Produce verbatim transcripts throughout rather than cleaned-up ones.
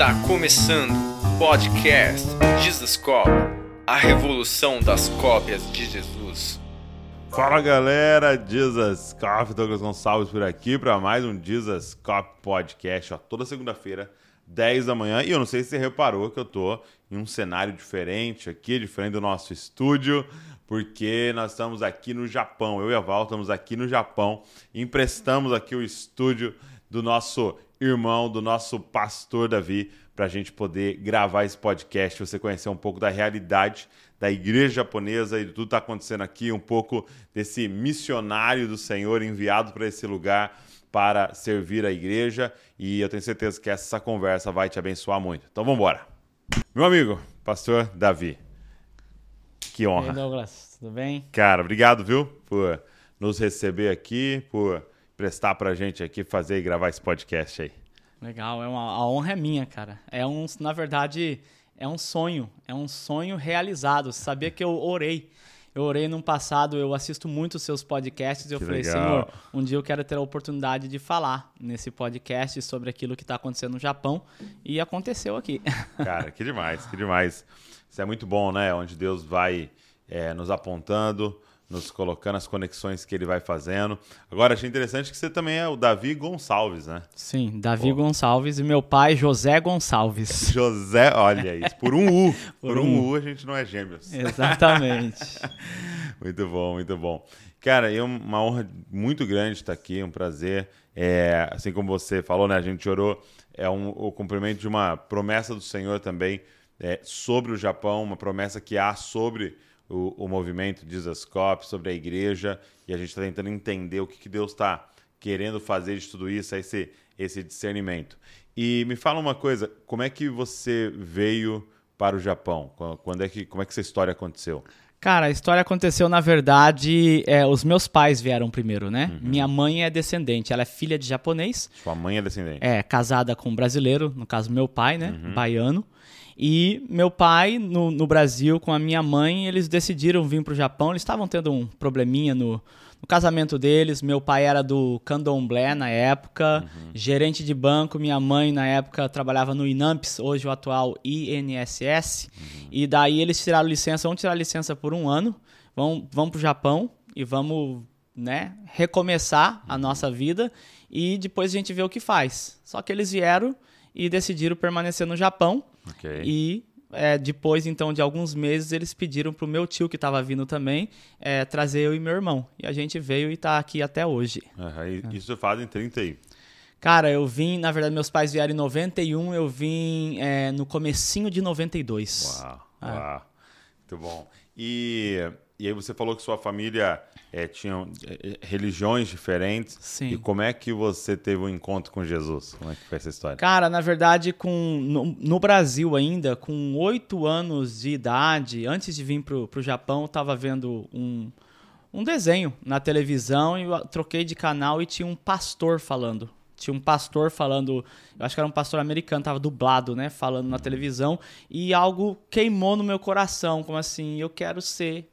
Está começando o podcast JesusCopy, a revolução das cópias de Jesus. Fala galera, JesusCopy, Douglas Gonçalves por aqui para mais um JesusCopy Podcast, ó, toda segunda-feira, dez da manhã. E eu não sei se você reparou que eu tô em um cenário diferente aqui, diferente do nosso estúdio, porque nós estamos aqui no Japão. Eu e a Val estamos aqui no Japão, emprestamos aqui o estúdio do nosso irmão, do nosso pastor Davi, para a gente poder gravar esse podcast, você conhecer um pouco da realidade da igreja japonesa e de tudo que está acontecendo aqui, um pouco desse missionário do Senhor enviado para esse lugar para servir a igreja, e eu tenho certeza que essa conversa vai te abençoar muito. Então vamos embora. Meu amigo, pastor Davi, que honra. E aí, Douglas, tudo bem? Cara, obrigado, viu, por nos receber aqui, por prestar pra gente aqui, fazer e gravar esse podcast aí. Legal, é uma, a honra é minha, cara. É um, na verdade, é um sonho, é um sonho realizado. Você sabia que eu orei? Eu orei no passado, eu assisto muito os seus podcasts e eu que falei, legal. Senhor, um dia eu quero ter a oportunidade de falar nesse podcast sobre aquilo que tá acontecendo no Japão, e aconteceu aqui. Cara, que demais, que demais. Isso é muito bom, né? Onde Deus vai é, nos apontando, nos colocando as conexões que ele vai fazendo. Agora, achei interessante que você também é o Davi Gonçalves, né? Sim, Davi Pô. Gonçalves, e meu pai, José Gonçalves. José, olha isso, por um U. por, por um U a gente não é gêmeos. Exatamente. Muito bom, muito bom. Cara, é uma honra muito grande estar aqui, um prazer. É, assim como você falou, né? A gente orou, é um, o cumprimento de uma promessa do Senhor também é, sobre o Japão, uma promessa que há sobre O, o movimento JesusCopy, sobre a igreja, e a gente está tentando entender o que, que Deus está querendo fazer de tudo isso, esse, esse discernimento. E me fala uma coisa, como é que você veio para o Japão? Quando é que, como é que essa história aconteceu? Cara, a história aconteceu, na verdade, é, os meus pais vieram primeiro, né? Uhum. Minha mãe é descendente, ela é filha de japonês. Sua mãe é descendente. É, casada com um brasileiro, no caso meu pai, né? Uhum. Baiano. E meu pai, no, no Brasil, com a minha mãe, eles decidiram vir para o Japão. Eles estavam tendo um probleminha no, no casamento deles. Meu pai era do candomblé na época, uhum. gerente de banco. Minha mãe, na época, trabalhava no INAMPS, hoje o atual I N S S. Uhum. E daí eles tiraram licença, vão tirar licença por um ano, vão, vão para o Japão e vamos, né, recomeçar a nossa vida. E depois a gente vê o que faz. Só que eles vieram e decidiram permanecer no Japão. Okay. E é, depois, então, de alguns meses, eles pediram pro meu tio, que estava vindo também, é, trazer eu e meu irmão. E a gente veio e tá aqui até hoje. Uhum. É. Isso faz em trinta aí? Cara, eu vim, na verdade, meus pais vieram em noventa e um, eu vim é, no comecinho de noventa e dois. Uau, é. uau. Muito bom. E, e aí você falou que sua família é, tinha é, religiões diferentes. Sim. E como é que você teve um encontro com Jesus? Como é que foi essa história? Cara, na verdade, com, no, no Brasil ainda, com oito anos de idade, antes de vir pro, pro Japão, eu estava vendo um, um desenho na televisão e eu troquei de canal e tinha um pastor falando. Tinha um pastor falando, eu acho que era um pastor americano, tava dublado, né, falando na televisão, e algo queimou no meu coração, como assim, eu quero ser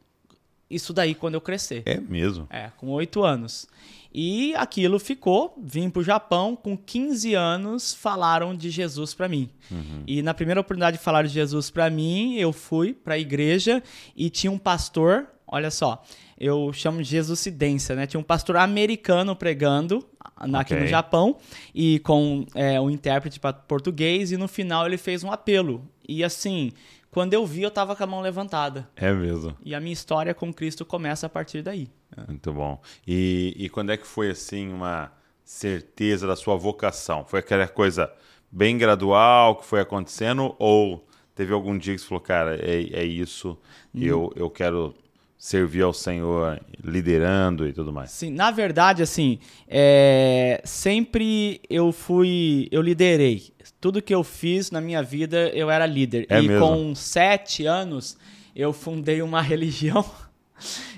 isso daí quando eu crescer. É mesmo? É, com oito anos. E aquilo ficou, vim pro Japão, com quinze anos falaram de Jesus para mim. Uhum. E na primeira oportunidade de falar de Jesus para mim, eu fui pra igreja e tinha um pastor, olha só, eu chamo de jesucidência, né? Tinha um pastor americano pregando aqui okay. no Japão, e com é, um intérprete para português, e no final ele fez um apelo. E assim, quando eu vi, eu tava com a mão levantada. É mesmo. E a minha história com Cristo começa a partir daí. Muito bom. E, e quando é que foi, assim, uma certeza da sua vocação? Foi aquela coisa bem gradual que foi acontecendo, ou teve algum dia que você falou, cara, é, é isso, hum. eu, eu quero servir ao Senhor liderando e tudo mais? Sim, na verdade, assim, é, sempre eu fui, eu liderei. Tudo que eu fiz na minha vida, eu era líder. É e mesmo? Com sete anos, eu fundei uma religião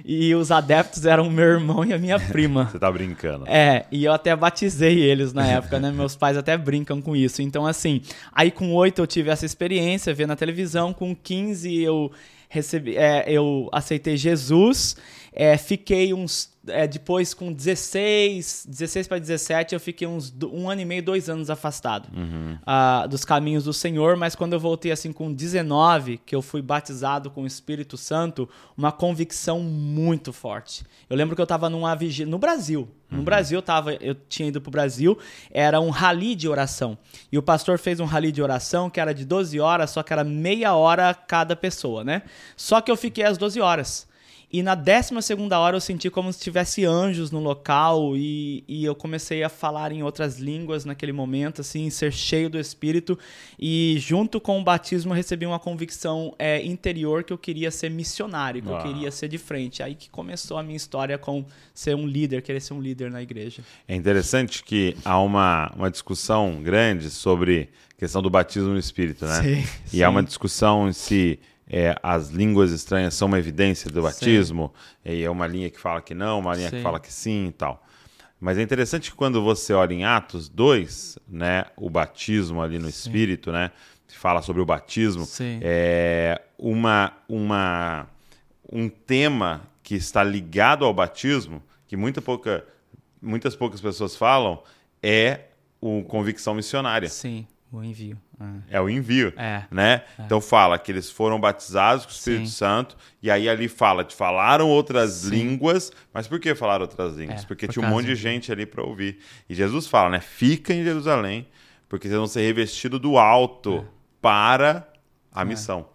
e os adeptos eram meu irmão e a minha prima. Você tá brincando. É, e eu até batizei eles na época, né? Meus pais até brincam com isso. Então, assim, aí com oito eu tive essa experiência, vendo na televisão, com quinze eu... Recebi, é, eu aceitei Jesus, é, fiquei uns É, depois, com dezesseis para dezessete, eu fiquei uns um ano e meio, dois anos afastado uhum. uh, dos caminhos do Senhor. Mas quando eu voltei, assim, com dezenove, que eu fui batizado com o Espírito Santo, uma convicção muito forte. Eu lembro que eu estava numa vigília no Brasil. No uhum. Brasil, eu, tava, eu tinha ido pro Brasil, era um rally de oração. E o pastor fez um rally de oração que era de doze horas, só que era meia hora cada pessoa, né? Só que eu fiquei às doze horas. E na décima segunda hora eu senti como se tivesse anjos no local e, e eu comecei a falar em outras línguas naquele momento, assim, ser cheio do Espírito. E junto com o batismo eu recebi uma convicção é, interior que eu queria ser missionário, que Uau. eu queria ser de frente. Aí que começou a minha história com ser um líder, querer ser um líder na igreja. É interessante que há uma, uma discussão grande sobre a questão do batismo no Espírito, né? Sim, e sim. há uma discussão em si... É, as línguas estranhas são uma evidência do batismo, e é uma linha que fala que não, uma linha sim. que fala que sim e tal. Mas é interessante que quando você olha em Atos dois, né, o batismo ali no sim. Espírito, né, fala sobre o batismo, é uma, uma, um tema que está ligado ao batismo, que muita pouca, muitas poucas pessoas falam, é a convicção missionária. Sim. O envio. É, é o envio, é, né? É. Então fala que eles foram batizados com o Espírito Sim. Santo, e aí ali fala de falaram outras Sim. línguas, mas por que falaram outras línguas? É, porque por tinha um monte de gente ali para ouvir. E Jesus fala, né? Fica em Jerusalém, porque vocês vão ser revestidos do alto é. para a é. missão.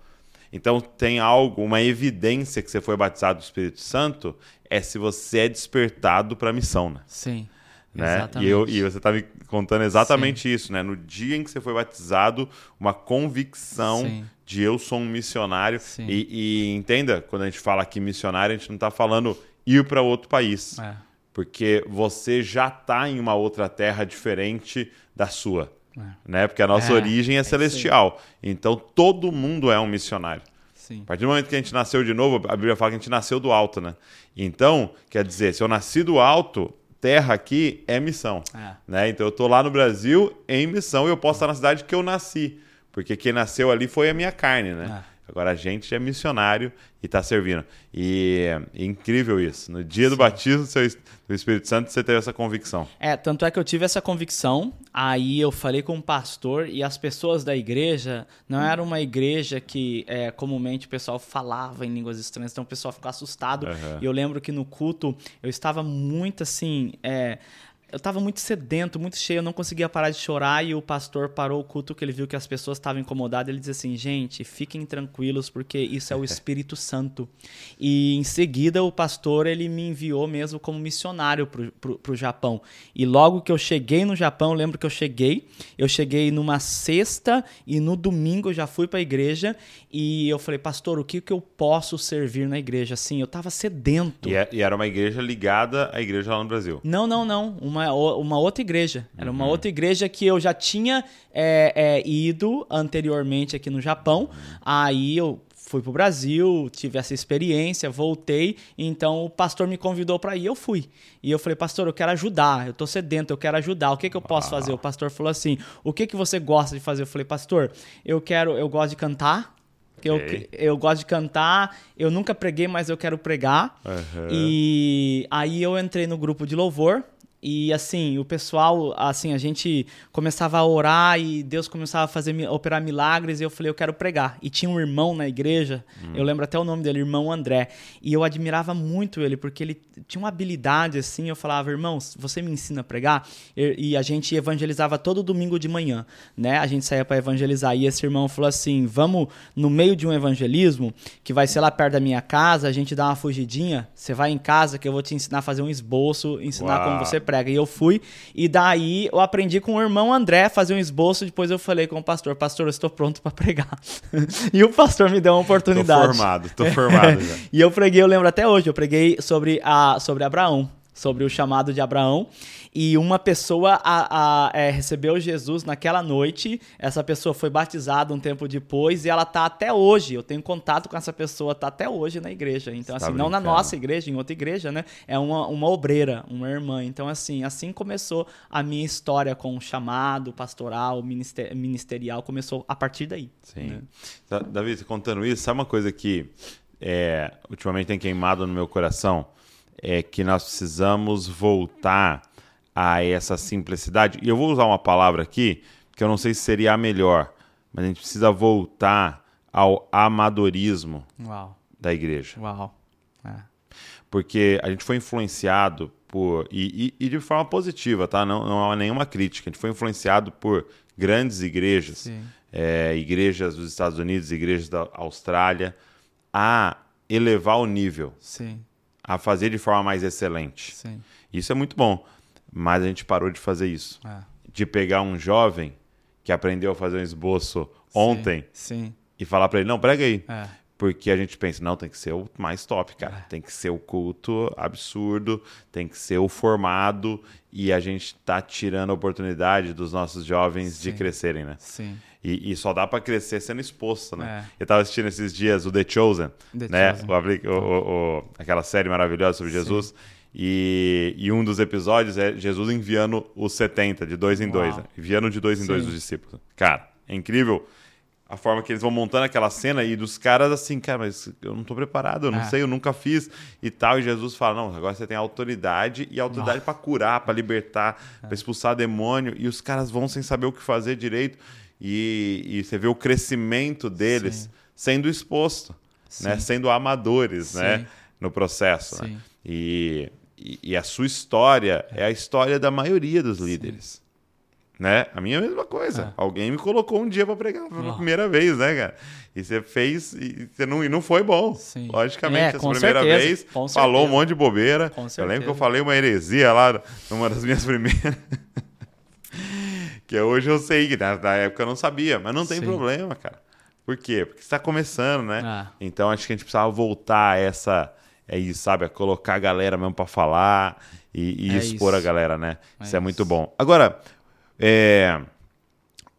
Então tem algo, uma evidência que você foi batizado do Espírito Santo é se você é despertado para a missão, né? Sim. Né? E, eu, e você está me contando exatamente Sim. isso, né? No dia em que você foi batizado, uma convicção Sim. de eu sou um missionário. E, e entenda, quando a gente fala aqui missionário, a gente não está falando ir para outro país. É. Porque você já está em uma outra terra diferente da sua. É. Né? Porque a nossa é, origem é, é celestial. Sim. Então todo mundo é um missionário. Sim. A partir do momento que a gente nasceu de novo, a Bíblia fala que a gente nasceu do alto, né? Então, quer dizer, se eu nasci do alto... Terra aqui é missão, é. né? Então eu tô lá no Brasil em missão e eu posso estar na cidade que eu nasci, porque quem nasceu ali foi a minha carne, né? É. Agora a gente é missionário e tá servindo. E é incrível isso. No dia do Sim. batismo do Espírito Santo você teve essa convicção. É, tanto é que eu tive essa convicção, aí eu falei com o pastor e as pessoas da igreja, não era uma igreja que é, comumente o pessoal falava em línguas estranhas, então o pessoal ficou assustado. Uhum. E eu lembro que no culto eu estava muito assim... É, eu estava muito sedento, muito cheio, eu não conseguia parar de chorar e o pastor parou o culto que ele viu que as pessoas estavam incomodadas. Ele disse assim, gente, fiquem tranquilos porque isso é o Espírito Santo. E em seguida o pastor ele me enviou mesmo como missionário para o Japão. E logo que eu cheguei no Japão, eu lembro que eu cheguei, eu cheguei numa sexta e no domingo eu já fui para a igreja e eu falei, pastor, o que, que eu posso servir na igreja? Assim, eu estava sedento. E, é, e era uma igreja ligada à igreja lá no Brasil? Não, não, não. Uma uma outra igreja, era uma uhum. outra igreja que eu já tinha é, é, ido anteriormente aqui no Japão, aí eu fui pro Brasil, tive essa experiência, voltei, então o pastor me convidou para ir, eu fui. E eu falei, pastor, eu quero ajudar, eu tô sedento, eu quero ajudar, o que que eu posso ah. fazer? O pastor falou assim, o que que você gosta de fazer? Eu falei, pastor, eu quero, eu gosto de cantar, Eu, eu gosto de cantar, eu nunca preguei, mas eu quero pregar. Uhum. E aí eu entrei no grupo de louvor. E assim, o pessoal, assim, a gente começava a orar e Deus começava a fazer, a operar milagres e eu falei, eu quero pregar. E tinha um irmão na igreja, hum. eu lembro até o nome dele, irmão André. E eu admirava muito ele, porque ele tinha uma habilidade assim, eu falava, irmão, você me ensina a pregar? E, e a gente evangelizava todo domingo de manhã, né? A gente saía para evangelizar e esse irmão falou assim, vamos no meio de um evangelismo, que vai ser lá perto da minha casa, a gente dá uma fugidinha, você vai em casa que eu vou te ensinar a fazer um esboço, ensinar Uau. como você prega. E eu fui, e daí eu aprendi com o irmão André a fazer um esboço. Depois eu falei com o pastor, pastor, eu estou pronto para pregar. E o pastor me deu uma oportunidade. Tô formado, tô formado já. E eu preguei, eu lembro até hoje, eu preguei sobre, a, sobre Abraão, sobre o chamado de Abraão. E uma pessoa a, a, é, recebeu Jesus naquela noite, essa pessoa foi batizada um tempo depois e ela está até hoje, eu tenho contato com essa pessoa, está até hoje na igreja. Então, assim, não na nossa igreja, em outra igreja, né? É uma, uma obreira, uma irmã. Então, assim, assim começou a minha história com o chamado pastoral, minister, ministerial, começou a partir daí. Sim. Né? Davi, contando isso, sabe uma coisa que é, ultimamente tem queimado no meu coração? é que nós precisamos voltar a essa simplicidade. E eu vou usar uma palavra aqui que eu não sei se seria a melhor, mas a gente precisa voltar ao amadorismo Uau. Da igreja. Uau. É. Porque a gente foi influenciado por... E, e, e de forma positiva, tá? Não, não há nenhuma crítica. A gente foi influenciado por grandes igrejas. É, igrejas dos Estados Unidos, igrejas da Austrália, a elevar o nível. Sim. A fazer de forma mais excelente. Sim. Isso é muito bom. Mas a gente parou de fazer isso. É. De pegar um jovem que aprendeu a fazer um esboço ontem sim, sim. e falar para ele, não, prega aí. É. Porque a gente pensa, não, tem que ser o mais top, cara. É. Tem que ser o culto absurdo, tem que ser o formado. E a gente tá tirando a oportunidade dos nossos jovens sim. de crescerem, né? Sim. E, e só dá para crescer sendo exposto, né? É. Eu tava assistindo esses dias o The Chosen, The né? Chosen. O, o, o, aquela série maravilhosa sobre sim. Jesus. E, e um dos episódios é Jesus enviando os setenta, de dois em Uau. dois. Né? Enviando de dois em sim. dois os discípulos. Cara, é incrível a forma que eles vão montando aquela cena e dos caras assim, cara, mas eu não tô preparado, eu não é. sei, eu nunca fiz e tal. E Jesus fala, não, agora você tem autoridade e autoridade para curar, para libertar, é. para expulsar demônio. E os caras vão sem saber o que fazer direito. E, e você vê o crescimento deles sim. sendo exposto, né? Sendo amadores sim. né? no processo. Sim. Né? E... E a sua história é a história da maioria dos líderes. Né? A minha é a mesma coisa. É. Alguém me colocou um dia para pregar pela oh. primeira vez, né, cara? E você fez e, você não, e não foi bom. Sim. Logicamente, é, essa primeira certeza. Vez com falou certeza. Um monte de bobeira. Com eu certeza. Lembro que eu falei uma heresia lá numa das minhas primeiras. Que hoje eu sei, que na, na época eu não sabia. Mas não tem sim. problema, cara. Por quê? Porque você está começando, né? Ah. Então acho que a gente precisava voltar a essa... É isso, sabe? É colocar a galera mesmo pra falar e, e é expor isso. a galera, né? É isso, isso é muito bom. Agora, é,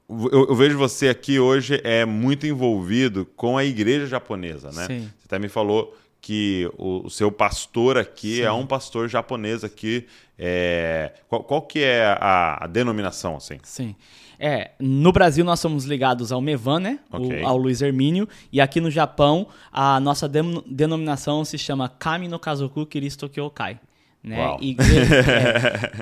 eu, eu vejo você aqui hoje é muito envolvido com a igreja japonesa, né? Sim. Você até me falou que o, o seu pastor aqui sim. é um pastor japonês aqui. É, qual, qual que é a, a denominação, assim? Sim. É, no Brasil nós somos ligados ao Mevan, né? Okay. O, ao Luiz Hermínio. E aqui no Japão, a nossa de- denominação se chama Kami no Kazoku Kiristo Kyokai. Né? Igreja,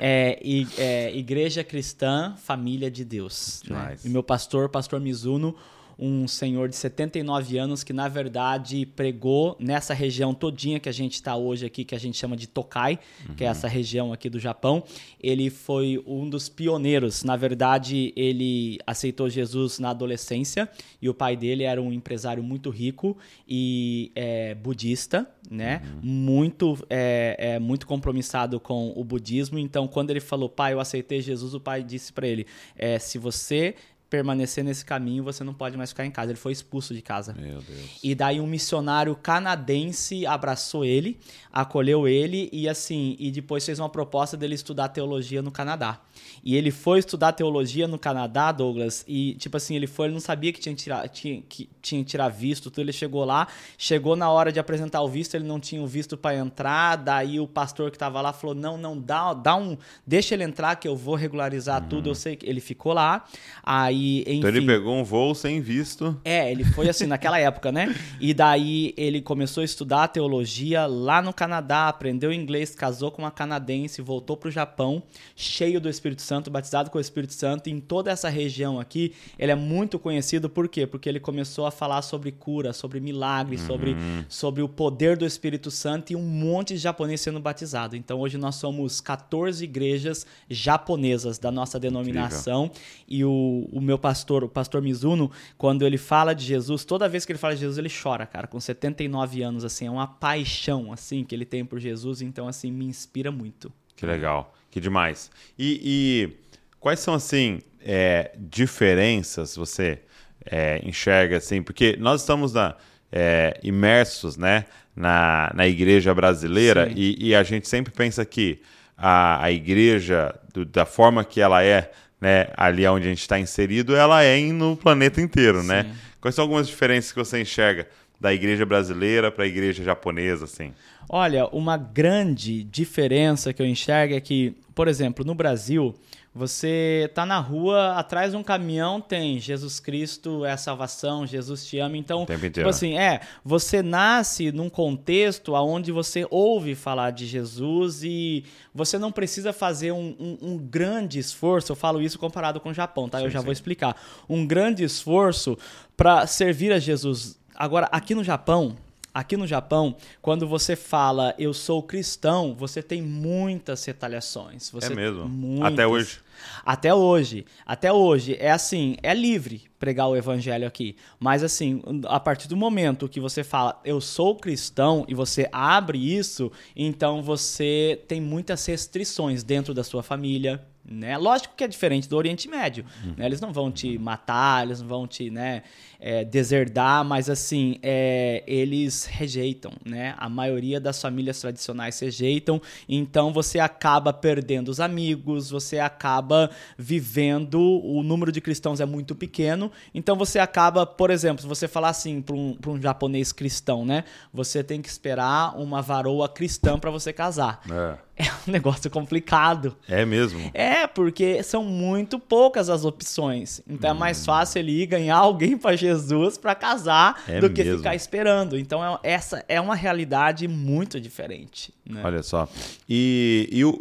é, é, é, é, igreja cristã, família de Deus. Né? E meu pastor, pastor Mizuno, um senhor de setenta e nove anos que, na verdade, pregou nessa região todinha que a gente está hoje aqui, que a gente chama de Tokai, uhum. que é essa região aqui do Japão. Ele foi um dos pioneiros. Na verdade, ele aceitou Jesus na adolescência e o pai dele era um empresário muito rico e é, budista, né? Uhum. Muito, é, é, muito compromissado com o budismo. Então, quando ele falou, pai, eu aceitei Jesus, o pai disse para ele, é, se você... permanecer nesse caminho, você não pode mais ficar em casa. Ele foi expulso de casa. Meu Deus. E daí um missionário canadense abraçou ele, acolheu ele e assim, e depois fez uma proposta dele estudar teologia no Canadá. E ele foi estudar teologia no Canadá, Douglas, e tipo assim, ele foi, ele não sabia que tinha que tirar, tinha, que tinha que tirar visto, tudo. Ele chegou lá, chegou na hora de apresentar o visto, ele não tinha o visto para entrar, daí o pastor que estava lá falou, não, não, dá, dá um, deixa ele entrar que eu vou regularizar uhum. tudo, eu sei que ele ficou lá, aí E, enfim, então ele pegou um voo sem visto. É, ele foi assim naquela época, né? E daí ele começou a estudar teologia lá no Canadá, aprendeu inglês, casou com uma canadense, voltou pro Japão, cheio do Espírito Santo, batizado com o Espírito Santo. E em toda essa região aqui, ele é muito conhecido. Por quê? Porque ele começou a falar sobre cura, sobre milagres, uhum. sobre, sobre o poder do Espírito Santo e um monte de japonês sendo batizado. Então hoje nós somos catorze igrejas japonesas da nossa denominação. Incrível. E o, o meu meu pastor, o pastor Mizuno, quando ele fala de Jesus, toda vez que ele fala de Jesus, ele chora, cara, com setenta e nove anos, assim, é uma paixão, assim, que ele tem por Jesus, então, assim, me inspira muito. Que legal, que demais. E, e quais são, assim, é, diferenças você é, enxerga, assim, porque nós estamos na, é, imersos, né, na, na igreja brasileira e, e a gente sempre pensa que a, a igreja, do, da forma que ela é, né, ali onde a gente está inserido, ela é no planeta inteiro, sim. né? Quais são algumas diferenças que você enxerga da igreja brasileira para a igreja japonesa, assim? Olha, uma grande diferença que eu enxergo é que, por exemplo, no Brasil, Você tá na rua, atrás de um caminhão tem Jesus Cristo é a salvação, Jesus te ama. Então, tipo assim, é, você nasce num contexto onde você ouve falar de Jesus e você não precisa fazer um, um, um grande esforço. Eu falo isso comparado com o Japão, tá? Sim, eu já sim. vou explicar. Um grande esforço para servir a Jesus. Agora, aqui no Japão... Aqui no Japão, quando você fala eu sou cristão, você tem muitas retaliações. Você é mesmo? Muitas... Até hoje? Até hoje. Até hoje. É assim, é livre pregar o evangelho aqui. Mas assim, a partir do momento que você fala eu sou cristão e você abre isso, então você tem muitas restrições dentro da sua família. Né? Lógico que é diferente do Oriente Médio, hum. né? Eles não vão te matar, eles não vão te né, é, deserdar, mas assim, é, eles rejeitam, né? A maioria das famílias tradicionais rejeitam, então você acaba perdendo os amigos, você acaba vivendo, o número de cristãos é muito pequeno, então você acaba, por exemplo, se você falar assim para um, para um japonês cristão, né? Você tem que esperar uma varoa cristã para você casar. É. É um negócio complicado. É mesmo? É, porque são muito poucas as opções. Então hum. é mais fácil ele ir ganhar alguém para Jesus para casar é do mesmo. Que ficar esperando. Então é, essa é uma realidade muito diferente. Né? Olha só. E, e o,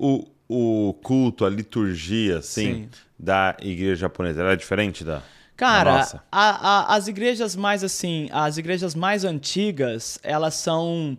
o, o culto, a liturgia assim, Sim. da igreja japonesa, ela é diferente da... Cara, a, a, as igrejas mais assim, as igrejas mais antigas, elas são...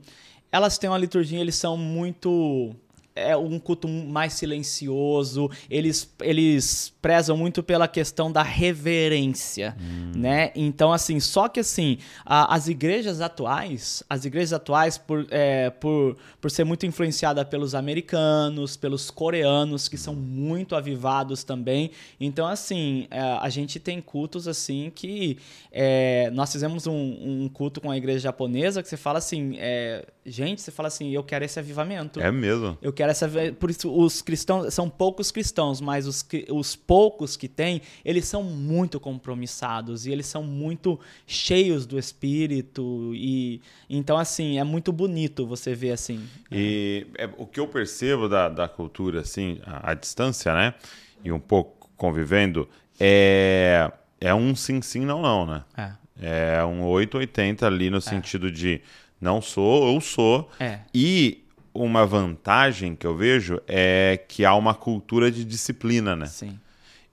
Elas têm uma liturgia, eles são muito... É um culto mais silencioso, eles, eles prezam muito pela questão da reverência, hum. né? Então, assim, só que assim, a, as igrejas atuais, as igrejas atuais, por, é, por, por ser muito influenciada pelos americanos, pelos coreanos, que são muito avivados também. Então, assim, é, a gente tem cultos assim que... É, nós fizemos um, um culto com a igreja japonesa que você fala assim... É, gente, você fala assim, eu quero esse avivamento. É mesmo. Eu quero Essa, por isso os cristãos são poucos cristãos, mas os, os poucos que tem, eles são muito compromissados e eles são muito cheios do espírito e então assim é muito bonito você ver assim. E é, o que eu percebo da, da cultura assim à, à distância, né? E um pouco convivendo é é um sim sim não não, né? É, é um oito oitenta ali no sentido é. de não sou eu sou é. E uma vantagem que eu vejo é que há uma cultura de disciplina, né? Sim.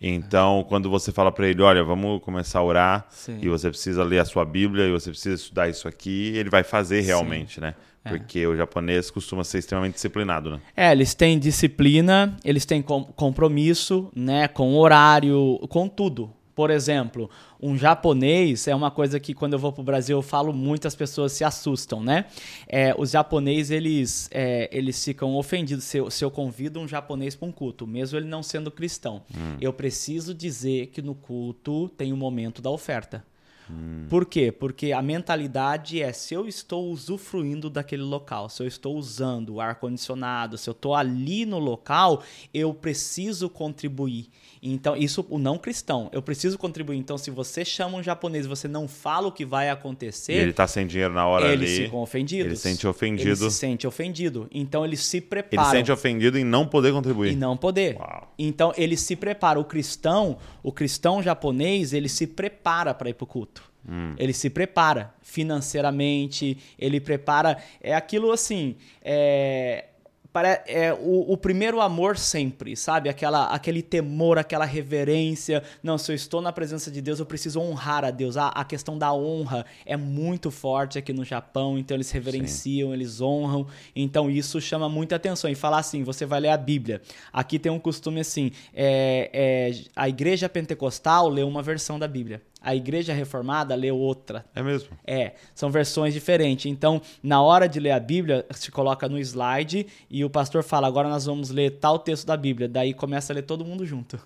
Então, quando você fala para ele, olha, vamos começar a orar, Sim. e você precisa ler a sua Bíblia, e você precisa estudar isso aqui, ele vai fazer realmente, Sim. né? Porque é. o japonês costuma ser extremamente disciplinado, né? É, eles têm disciplina, eles têm com- compromisso, né? Com horário, com tudo. Por exemplo, um japonês é uma coisa que quando eu vou pro Brasil eu falo muito, as pessoas se assustam, né? É, os japoneses, eles, é, eles ficam ofendidos se eu, se eu convido um japonês para um culto, mesmo ele não sendo cristão. Hum. Eu preciso dizer que no culto tem o momento da oferta. Hum. Por quê? Porque a mentalidade é se eu estou usufruindo daquele local, se eu estou usando o ar-condicionado, se eu estou ali no local, eu preciso contribuir. Então, isso o não cristão, eu preciso contribuir. Então, se você chama um japonês e você não fala o que vai acontecer... E ele está sem dinheiro na hora eles ali... Eles ficam ofendidos. Ele se sente ofendido. Ele se sente ofendido. Então, eles se preparam. Ele se sente ofendido em não poder contribuir. Em não poder. Uau. Então, ele se prepara. O cristão, o cristão japonês, ele se prepara para ir para o culto. Hum. Ele se prepara financeiramente, ele prepara... É aquilo assim, é, para, é o, o primeiro amor sempre, sabe? Aquela, aquele temor, aquela reverência. Não, se eu estou na presença de Deus, eu preciso honrar a Deus. A, a questão da honra é muito forte aqui no Japão, então eles reverenciam, Sim. eles honram. Então isso chama muita atenção. E falar assim, você vai ler a Bíblia. Aqui tem um costume assim, é, é, a igreja pentecostal lê uma versão da Bíblia. A igreja reformada lê outra. É mesmo? É, são versões diferentes. Então, na hora de ler a Bíblia, se coloca no slide e o pastor fala, agora nós vamos ler tal texto da Bíblia. Daí começa a ler todo mundo junto.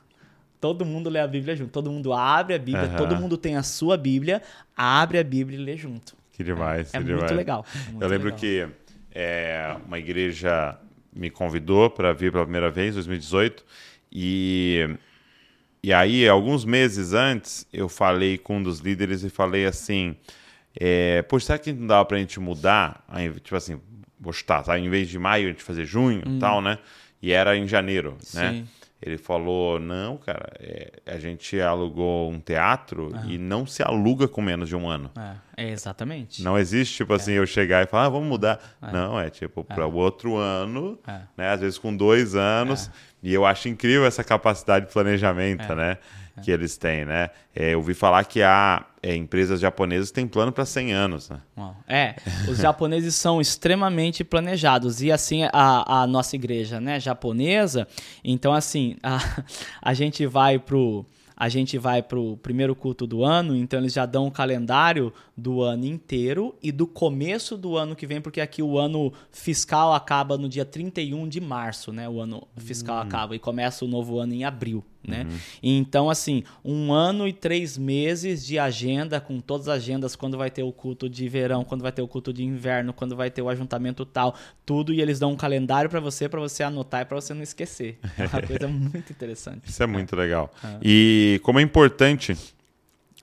Todo mundo lê a Bíblia junto. Todo mundo abre a Bíblia, uhum. todo mundo tem a sua Bíblia, abre a Bíblia e lê junto. Que demais, é, que é demais. Muito legal. Muito Eu lembro legal. que é, uma igreja me convidou para vir pela primeira vez, em dois mil e dezoito, e... E aí, alguns meses antes, eu falei com um dos líderes e falei assim, é, poxa, será que não dava pra gente mudar? Aí, tipo assim, postar, tá? Em vez de maio, a gente fazer junho e hum. tal, né? E era em janeiro, Sim. né? Ele falou, não, cara, é, a gente alugou um teatro ah. e não se aluga com menos de um ano. É, é exatamente. Não existe, tipo assim, é. eu chegar e falar, ah, vamos mudar. É. Não, é tipo, para o é. outro ano, é. né? Às vezes com dois anos. É. E eu acho incrível essa capacidade de planejamento, é. né? É. Que eles têm, né? É, eu ouvi falar que há é, empresas japonesas que têm plano para cem anos, né? É, os japoneses são extremamente planejados. E assim, a, a nossa igreja, né, japonesa, então assim, a, a gente vai pro... A gente vai para o primeiro culto do ano, então eles já dão o calendário do ano inteiro e do começo do ano que vem, porque aqui o ano fiscal acaba no dia trinta e um de março, né? O ano fiscal uhum. acaba e começa o novo ano em abril, né? Uhum. Então, assim, um ano e três meses de agenda, com todas as agendas, quando vai ter o culto de verão, quando vai ter o culto de inverno, quando vai ter o ajuntamento tal, tudo, e eles dão um calendário para você, para você anotar e para você não esquecer. É uma coisa muito interessante. Isso é muito legal. É. E E como é importante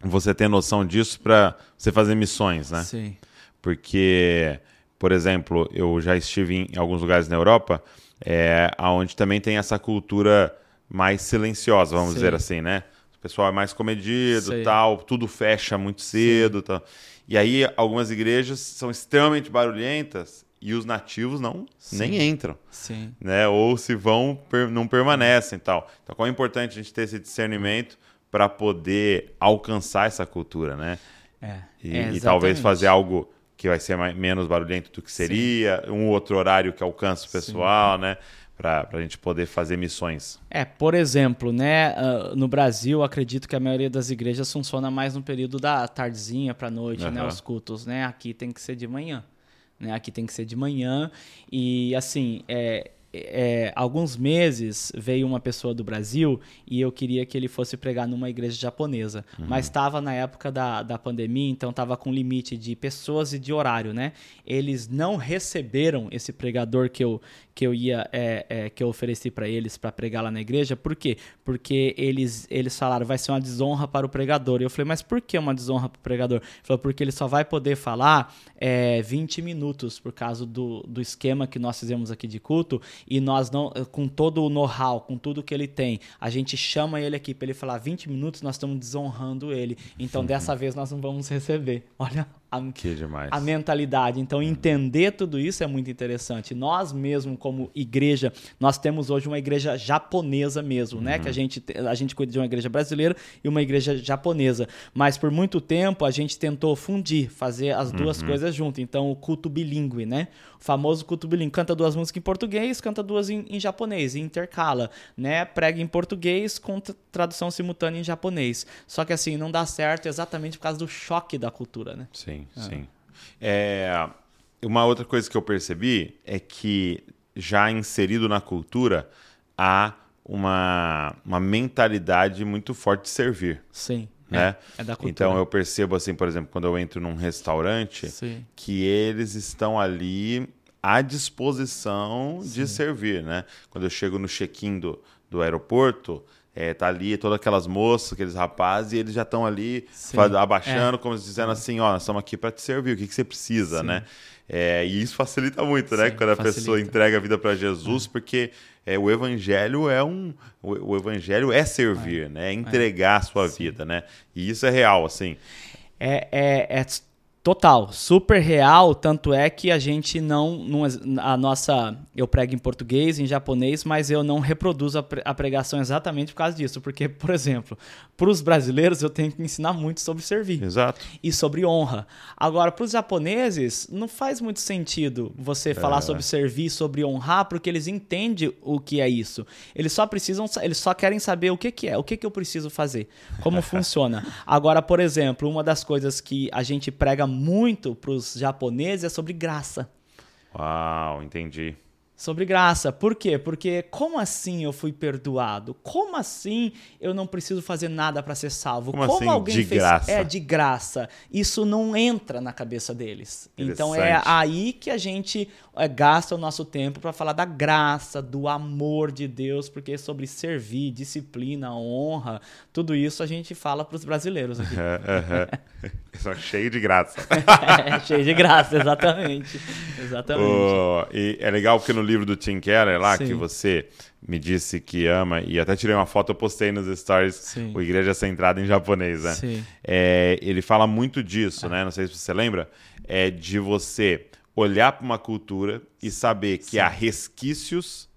você ter noção disso para você fazer missões, né? Sim. Porque, por exemplo, eu já estive em alguns lugares na Europa, é, onde também tem essa cultura mais silenciosa, vamos Sim. dizer assim, né? O pessoal é mais comedido e tal, tudo fecha muito cedo. Tal. E aí algumas igrejas são extremamente barulhentas e os nativos não Sim. nem entram, Sim. né? Ou se vão, per- não permanecem e tal. Então, como é importante a gente ter esse discernimento para poder alcançar essa cultura, né? É, e, é e talvez fazer algo que vai ser mais, menos barulhento do que seria, Sim. um outro horário que alcance o pessoal, Sim. né? Para a gente poder fazer missões. É, por exemplo, né, uh, no Brasil, acredito que a maioria das igrejas funciona mais no período da tardezinha para a noite, uhum. né? Os cultos, né? Aqui tem que ser de manhã. Né? Aqui tem que ser de manhã. E, assim, é, é, alguns meses veio uma pessoa do Brasil e eu queria que ele fosse pregar numa igreja japonesa. Uhum. Mas estava na época da, da pandemia, então estava com limite de pessoas e de horário, né? Eles não receberam esse pregador que eu, que eu, ia, é, é, que eu ofereci para eles para pregar lá na igreja. Por quê? Porque eles, eles falaram, vai ser uma desonra para o pregador. E eu falei, mas por que uma desonra para o pregador? Ele falou, porque ele só vai poder falar é, vinte minutos por causa do, do esquema que nós fizemos aqui de culto. E nós não, com todo o know-how, com tudo que ele tem, a gente chama ele aqui para ele falar vinte minutos, nós estamos desonrando ele. Então, dessa vez, nós não vamos receber. Olha a, que demais. A mentalidade. Então, entender tudo isso é muito interessante. Nós mesmo, como igreja, nós temos hoje uma igreja japonesa mesmo, uhum. né? Que a gente, a gente cuida de uma igreja brasileira e uma igreja japonesa. Mas, por muito tempo, a gente tentou fundir, fazer as duas uhum. coisas juntas. Então, o culto bilíngue, né? O famoso culto bilíngue. Canta duas músicas em português, canta duas em, em japonês e intercala, né? Prega em português com t- tradução simultânea em japonês. Só que assim, não dá certo exatamente por causa do choque da cultura, né? Sim, ah. sim. É, uma outra coisa que eu percebi é que já inserido na cultura há uma, uma mentalidade muito forte de servir. Sim. Né? É, é da cultura. Então eu percebo assim, por exemplo, quando eu entro num restaurante, sim. que eles estão ali à disposição Sim. de servir, né? Quando eu chego no check-in do, do aeroporto, é, tá ali todas aquelas moças, aqueles rapazes, e eles já estão ali faz, abaixando, é. como dizendo é. assim, ó, nós estamos aqui para te servir, o que, que você precisa, Sim. né? É, e isso facilita muito, Sim, né? Quando a facilita. pessoa entrega a vida para Jesus, é. porque é, o evangelho é um, o, o evangelho é servir, é. né? É entregar é. a sua Sim. vida, né? E isso é real, assim. É, é, é... Total, super real, tanto é que a gente não, não, a nossa, eu prego em português, em japonês, mas eu não reproduzo a, pre, a pregação exatamente por causa disso, porque, por exemplo, para os brasileiros eu tenho que ensinar muito sobre servir. Exato. E sobre honra. Agora, para os japoneses, não faz muito sentido você é. falar sobre servir, sobre honrar, porque eles entendem o que é isso. Eles só precisam, eles só querem saber o que, que é, o que, que eu preciso fazer, como funciona. Agora, por exemplo, uma das coisas que a gente prega muito para os japoneses é sobre graça. Uau, entendi. Sobre graça. Por quê? Porque como assim eu fui perdoado? Como assim eu não preciso fazer nada para ser salvo? Como, como assim alguém de fez... graça? É de graça. Isso não entra na cabeça deles. Então é aí que a gente gasta o nosso tempo para falar da graça, do amor de Deus, porque sobre servir, disciplina, honra, tudo isso a gente fala para os brasileiros aqui. São cheios de graça. É, cheio de graça, exatamente. Exatamente. Oh, e é legal porque no livro do Tim Keller lá, sim, que você me disse que ama, e até tirei uma foto, eu postei nos stories, sim, o Igreja Centrada em Japonês, né? Sim. É, ele fala muito disso, ah. né? Não sei se você lembra, é de você olhar para uma cultura e saber que, sim, há resquícios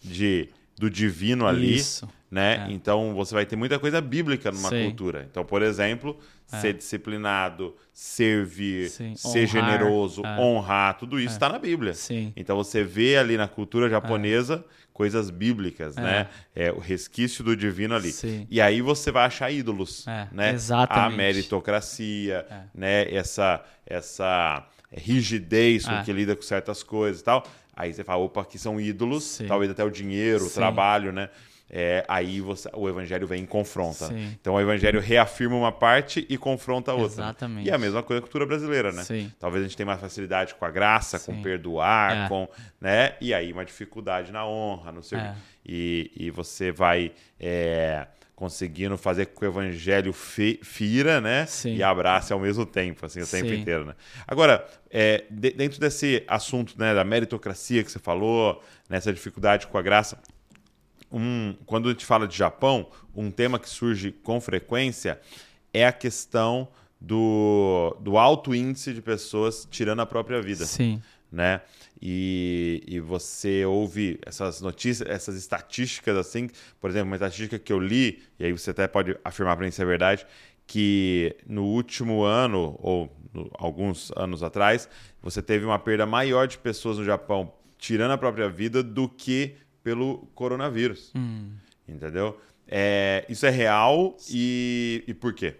de, do divino ali. Isso. Né? É. Então você vai ter muita coisa bíblica numa, sim, cultura. Então, por exemplo, é. ser disciplinado, servir, sim, ser honrar, generoso, é. honrar, tudo isso está é. na Bíblia. Sim. Então você vê ali na cultura japonesa é. coisas bíblicas, é. né? É, o resquício do divino ali. Sim. E aí você vai achar ídolos, é. né? Exatamente. A meritocracia, é. né? Essa, essa rigidez com é. que lida com certas coisas e tal. Aí você fala, opa, aqui são ídolos, sim, talvez até o dinheiro, sim, o trabalho, né? É, aí você, o evangelho vem e confronta. Sim. Então o evangelho reafirma uma parte e confronta a outra. Exatamente. E é a mesma coisa com a cultura brasileira, né? Sim. Talvez a gente tenha mais facilidade com a graça, sim, com perdoar, é. com, né? E aí uma dificuldade na honra, no serviço. É. E, e você vai é, conseguindo fazer com que o evangelho fi, fira, né? Sim. E abrace ao mesmo tempo, assim, o tempo, sim, inteiro, né? Agora, é, de, dentro desse assunto, né, da meritocracia que você falou, nessa dificuldade com a graça... Um, quando a gente fala de Japão, um tema que surge com frequência é a questão do, do alto índice de pessoas tirando a própria vida. Sim. Né? E, e você ouve essas notícias, essas estatísticas, assim, por exemplo, uma estatística que eu li, e aí você até pode afirmar para mim se é verdade, que no último ano, ou no, alguns anos atrás, você teve uma perda maior de pessoas no Japão tirando a própria vida do que pelo coronavírus, hum. entendeu? É, isso é real e, e por quê?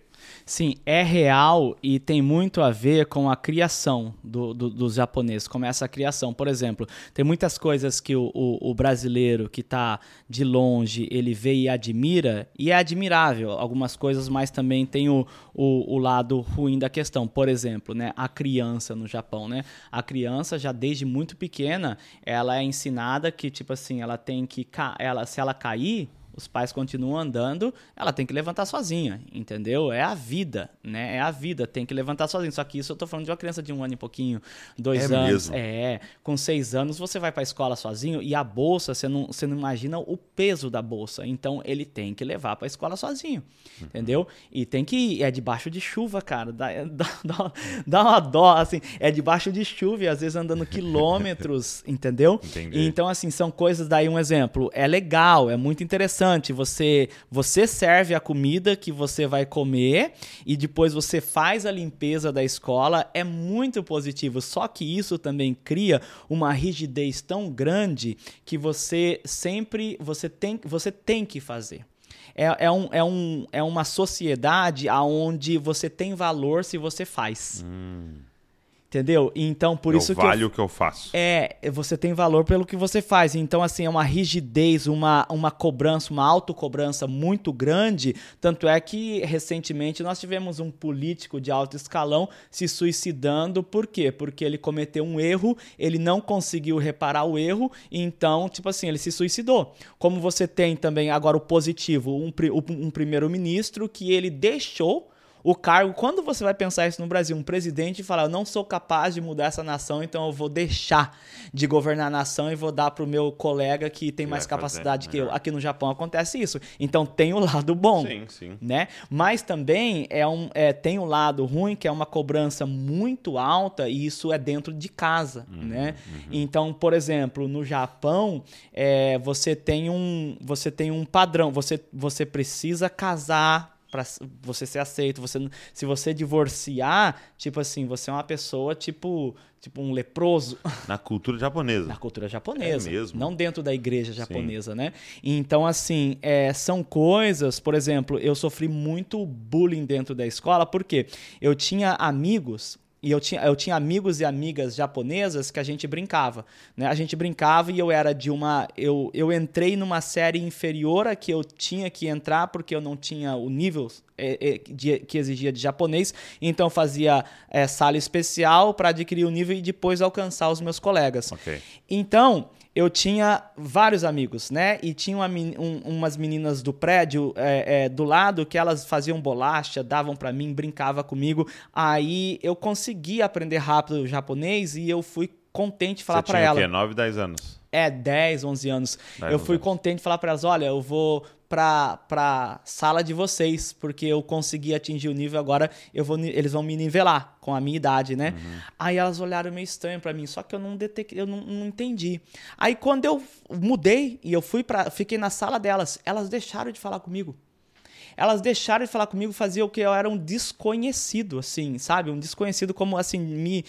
Sim, é real e tem muito a ver com a criação do, do, dos japoneses, como é essa criação. Por exemplo, tem muitas coisas que o, o, o brasileiro que está de longe, ele vê e admira, e é admirável algumas coisas, mas também tem o, o, o lado ruim da questão. Por exemplo, né, a criança no Japão, né? A criança já desde muito pequena, ela é ensinada que, tipo assim, ela tem que, ca- ela, se ela cair... Os pais continuam andando, ela tem que levantar sozinha, entendeu? É a vida, né? É a vida, tem que levantar sozinha. Só que isso eu tô falando de uma criança de um ano e pouquinho, dois é anos. Mesmo? É, com seis anos você vai pra escola sozinho e a bolsa, você não, você não imagina o peso da bolsa. Então ele tem que levar pra escola sozinho, uhum. entendeu? E tem que ir, é debaixo de chuva, cara. Dá, dá, dá, dá uma dó, assim, é debaixo de chuva e às vezes andando quilômetros, entendeu? Entendi. E, então, assim, são coisas, daí um exemplo. É legal, é muito interessante. Você, você serve a comida que você vai comer e depois você faz a limpeza da escola, é muito positivo, só que isso também cria uma rigidez tão grande que você sempre você tem, você tem que fazer. É, é, um, é, um, é uma sociedade onde você tem valor se você faz. Hum. Entendeu? Então, por eu isso que... Vale eu, o que eu faço. É, você tem valor pelo que você faz. Então, assim, é uma rigidez, uma, uma cobrança, uma autocobrança muito grande. Tanto é que, recentemente, nós tivemos um político de alto escalão se suicidando. Por quê? Porque ele cometeu um erro, ele não conseguiu reparar o erro. Então, tipo assim, ele se suicidou. Como você tem também, agora, o positivo, um, um primeiro-ministro que ele deixou... O cargo, quando você vai pensar isso no Brasil, um presidente fala, eu não sou capaz de mudar essa nação, então eu vou deixar de governar a nação e vou dar para o meu colega que tem que mais capacidade fazer, que eu. Aqui no Japão acontece isso. Então tem o lado bom, sim, sim. né? Mas também é um, é, tem o lado ruim, que é uma cobrança muito alta e isso é dentro de casa, uhum, né? Uhum. Então, por exemplo, no Japão, é, você tem um, você tem um padrão, você, você precisa casar, para você ser aceito, você, se você divorciar, tipo assim, você é uma pessoa tipo, tipo um leproso. Na cultura japonesa. Na cultura japonesa. É mesmo. Não dentro da igreja japonesa, sim, né? Então, assim, é, são coisas, por exemplo, eu sofri muito bullying dentro da escola, porque eu tinha amigos... E eu tinha, eu tinha amigos e amigas japonesas que a gente brincava, né? A gente brincava e eu era de uma... Eu, eu entrei numa série inferior a que eu tinha que entrar porque eu não tinha o nível... que exigia de japonês, então fazia é, sala especial para adquirir o nível e depois alcançar os meus colegas. Okay. Então, eu tinha vários amigos, né? E tinha uma, um, umas meninas do prédio é, é, do lado que elas faziam bolacha, davam para mim, brincavam comigo. Aí eu consegui aprender rápido o japonês e eu fui contente de falar para ela. Você tinha o quê? nove, dez anos? É, dez, onze anos. Eu fui contente de falar para elas, olha, eu vou para a sala de vocês, porque eu consegui atingir o nível, agora eu vou, eles vão me nivelar com a minha idade, né? Uhum. Aí elas olharam meio estranho para mim, só que eu não detectei, eu não, não entendi. Aí quando eu mudei e eu fui pra, fiquei na sala delas, elas deixaram de falar comigo. Elas deixaram de falar comigo, fazia o que eu era um desconhecido, assim, sabe? Um desconhecido como, assim, me...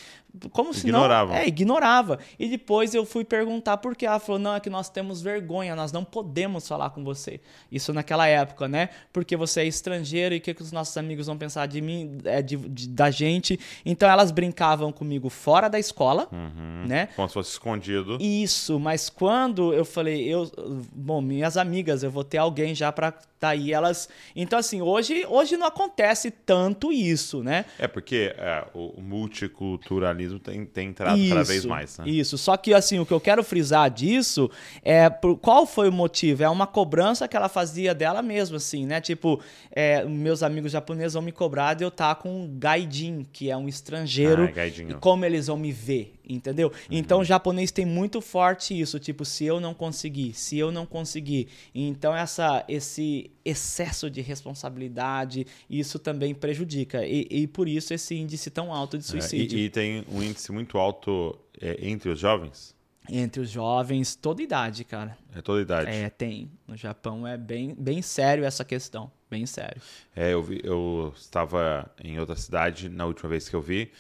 Como se não... É, ignorava. E depois eu fui perguntar por quê. Ela falou, não, é que nós temos vergonha, nós não podemos falar com você. Isso naquela época, né? Porque você é estrangeiro e o que, que os nossos amigos vão pensar de mim, de, de, da gente. Então elas brincavam comigo fora da escola, uhum, né? Como se fosse escondido. Isso, mas quando eu falei, eu... Bom, minhas amigas, eu vou ter alguém já pra... Tá aí, elas... Então, assim, hoje, hoje não acontece tanto isso, né? É porque é, o multiculturalismo tem, tem entrado isso, cada vez mais, né? Isso, só que assim, o que eu quero frisar disso é por, qual foi o motivo? É uma cobrança que ela fazia dela mesma, assim, né? Tipo, é, meus amigos japoneses vão me cobrar de eu estar com um gaijin, que é um estrangeiro, ah, gaijinho, e como eles vão me ver, entendeu? Uhum. Então, o japonês tem muito forte isso, tipo, se eu não conseguir, se eu não conseguir. Então, essa, esse excesso de responsabilidade, isso também prejudica. E, e por isso esse índice tão alto de suicídio. É, e, e tem um índice muito alto é, entre os jovens? Entre os jovens, toda idade, cara. É toda idade. É, tem. No Japão é bem, bem sério essa questão, bem sério. É, eu, vi, eu estava em outra cidade na última vez que eu vi,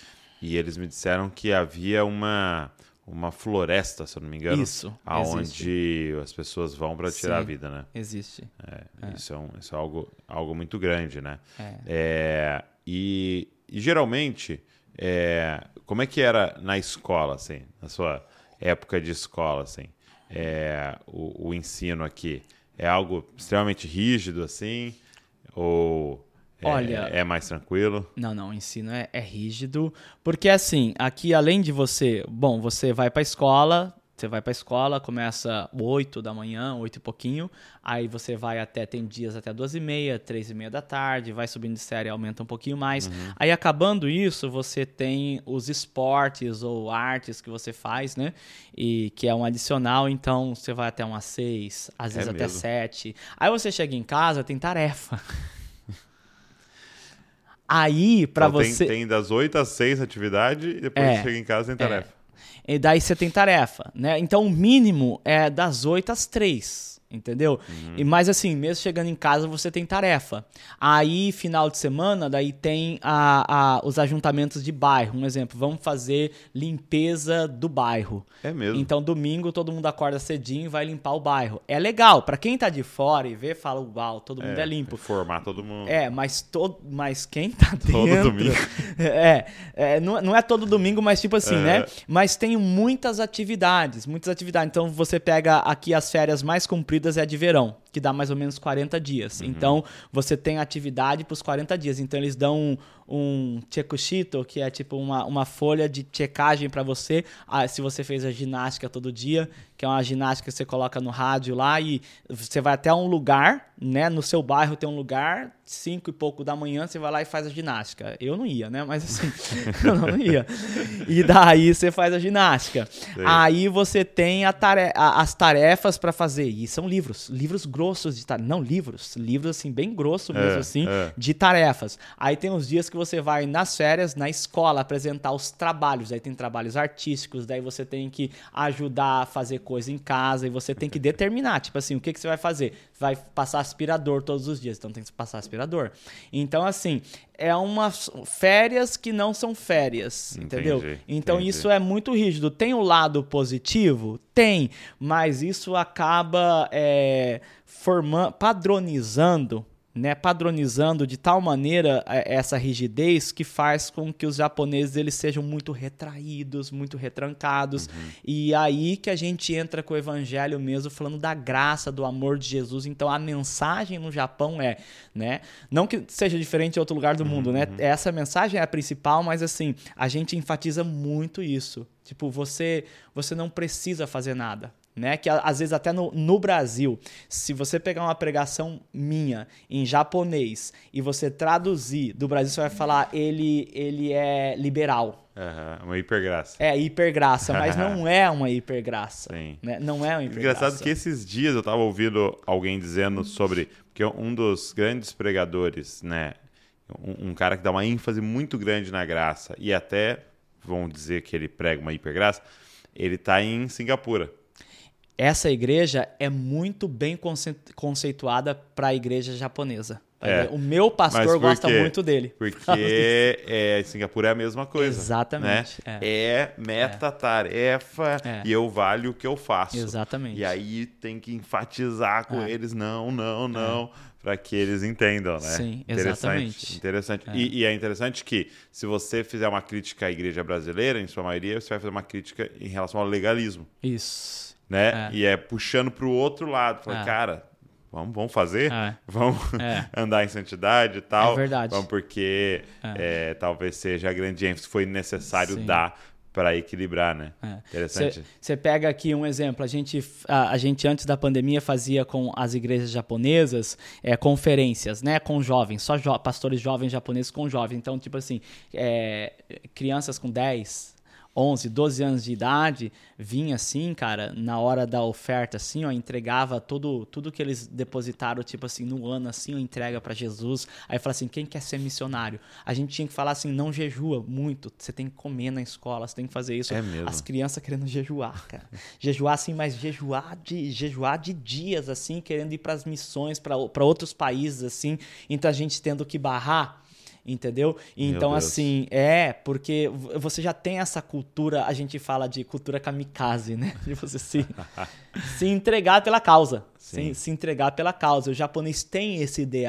e eles me disseram que havia uma, uma floresta, se eu não me engano. Isso, aonde existe. As pessoas vão para tirar Sim, a vida, né? Existe. É, é. Isso é, um, isso é algo, algo muito grande, né? É. É, e, e geralmente, é, como é que era na escola, assim? Na sua época de escola, assim? É, o, o ensino aqui é algo extremamente rígido, assim? Ou... É, Olha, é mais tranquilo? Não, não, o ensino é, é rígido, porque assim, aqui além de você, bom, você vai pra escola, você vai pra escola, começa oito da manhã, oito e pouquinho, aí você vai até, tem dias até duas e meia, três e meia da tarde, vai subindo de série, aumenta um pouquinho mais, uhum. Aí acabando isso, você tem os esportes ou artes que você faz, né, e que é um adicional, então você vai até umas seis, às vezes é até mesmo. sete, aí você chega em casa, tem tarefa. Aí, pra então, você... Tem, tem das oito às seis atividade e depois é, você chega em casa e tem tarefa. É. E daí você tem tarefa, né? Então, o mínimo é das oito às três, entendeu? Uhum. E, mas assim, mesmo chegando em casa, você tem tarefa. Aí, final de semana, daí tem a, a, os ajuntamentos de bairro. Um exemplo, vamos fazer limpeza do bairro. É mesmo. Então, domingo, todo mundo acorda cedinho e vai limpar o bairro. É legal. Pra quem tá de fora e vê, fala, uau, todo mundo é, é limpo. Formar todo mundo. É, mas, todo, mas quem tá dentro... Todo domingo. É, é não, não é todo domingo, mas tipo assim, é. né? Mas tem muitas atividades, muitas atividades. Então, você pega aqui as férias mais compridas é de verão, que dá mais ou menos quarenta dias. Uhum. Então, você tem atividade para os quarenta dias. Então, eles dão um, um checushito, que é tipo uma, uma folha de checagem para você. Ah, se você fez a ginástica todo dia, que é uma ginástica que você coloca no rádio lá e você vai até um lugar, né? No seu bairro tem um lugar, cinco e pouco da manhã, você vai lá e faz a ginástica. Eu não ia, né? Mas assim, eu não ia. E daí você faz a ginástica. Sim. Aí você tem a tare- a, as tarefas para fazer. E são livros, livros grossos de tarefas. Não, livros. Livros, assim, bem grosso mesmo, é, assim, é. de tarefas. Aí tem os dias que você vai nas férias, na escola, apresentar os trabalhos. Aí tem trabalhos artísticos, daí você tem que ajudar a fazer coisa em casa e você tem que determinar, tipo assim, o que, que você vai fazer? Vai passar aspirador todos os dias, então tem que passar aspirador. Então, assim... É umas férias que não são férias, entendi, entendeu? Então entendi. Isso é muito rígido. Tem o lado positivo? Tem, mas isso acaba é, formando, padronizando, né? Padronizando de tal maneira essa rigidez que faz com que os japoneses eles sejam muito retraídos, muito retrancados. Uhum. E aí que a gente entra com o evangelho mesmo, falando da graça, do amor de Jesus. Então, a mensagem no Japão é, né? Não que seja diferente em outro lugar do uhum. mundo, né? Essa mensagem é a principal, mas assim, a gente enfatiza muito isso. Tipo, você, você não precisa fazer nada. né? Que às vezes até no, no Brasil, se você pegar uma pregação minha em japonês e você traduzir do Brasil, você vai falar ele, ele é liberal. Uhum, uma hipergraça. É, hipergraça, mas não é uma hipergraça. Sim. Né? Não é uma hipergraça. Engraçado que esses dias eu estava ouvindo alguém dizendo sobre... Porque um dos grandes pregadores, né? Um, um cara que dá uma ênfase muito grande na graça e até vão dizer que ele prega uma hipergraça, ele está em Singapura. Essa igreja é muito bem conce- conceituada para a igreja japonesa. É, o meu pastor gosta muito dele. Porque é, Singapura é a mesma coisa. Exatamente. Né? É, é meta-tarefa é. e eu valho o que eu faço. Exatamente. E aí tem que enfatizar com é. eles, não, não, não, é. para que eles entendam, né? Sim, exatamente. Interessante. interessante. É. E, e é interessante que se você fizer uma crítica à igreja brasileira, em sua maioria, você vai fazer uma crítica em relação ao legalismo. Isso. Né? É. E é puxando para o outro lado. Fala, é. cara, vamos, vamos fazer? É. Vamos é. andar em santidade e tal. É verdade. Vamos porque é. É, talvez seja a grande ênfase que foi necessário Sim. dar para equilibrar, né? É. Interessante. Você pega aqui um exemplo. A gente, a, a gente, antes da pandemia, fazia com as igrejas japonesas é, conferências, né? Com jovens, só jo- pastores jovens japoneses com jovens. Então, tipo assim, é, crianças com dez, onze, doze anos de idade, vinha assim, cara, na hora da oferta, assim, ó, entregava tudo, tudo que eles depositaram, tipo assim, no ano, assim, ó, entrega pra Jesus. Aí fala assim, quem quer ser missionário? A gente tinha que falar assim, não jejua muito, você tem que comer na escola, você tem que fazer isso. É mesmo. As crianças querendo jejuar, cara. Jejuar, assim, mas jejuar de, jejuar de dias, assim, querendo ir pras missões, pra, pra outros países, assim. Então a gente tendo que barrar. Entendeu? Então, assim, é, porque você já tem essa cultura, a gente fala de cultura kamikaze, né? De você se, se entregar pela causa. Se, se entregar pela causa. O japonês tem esse D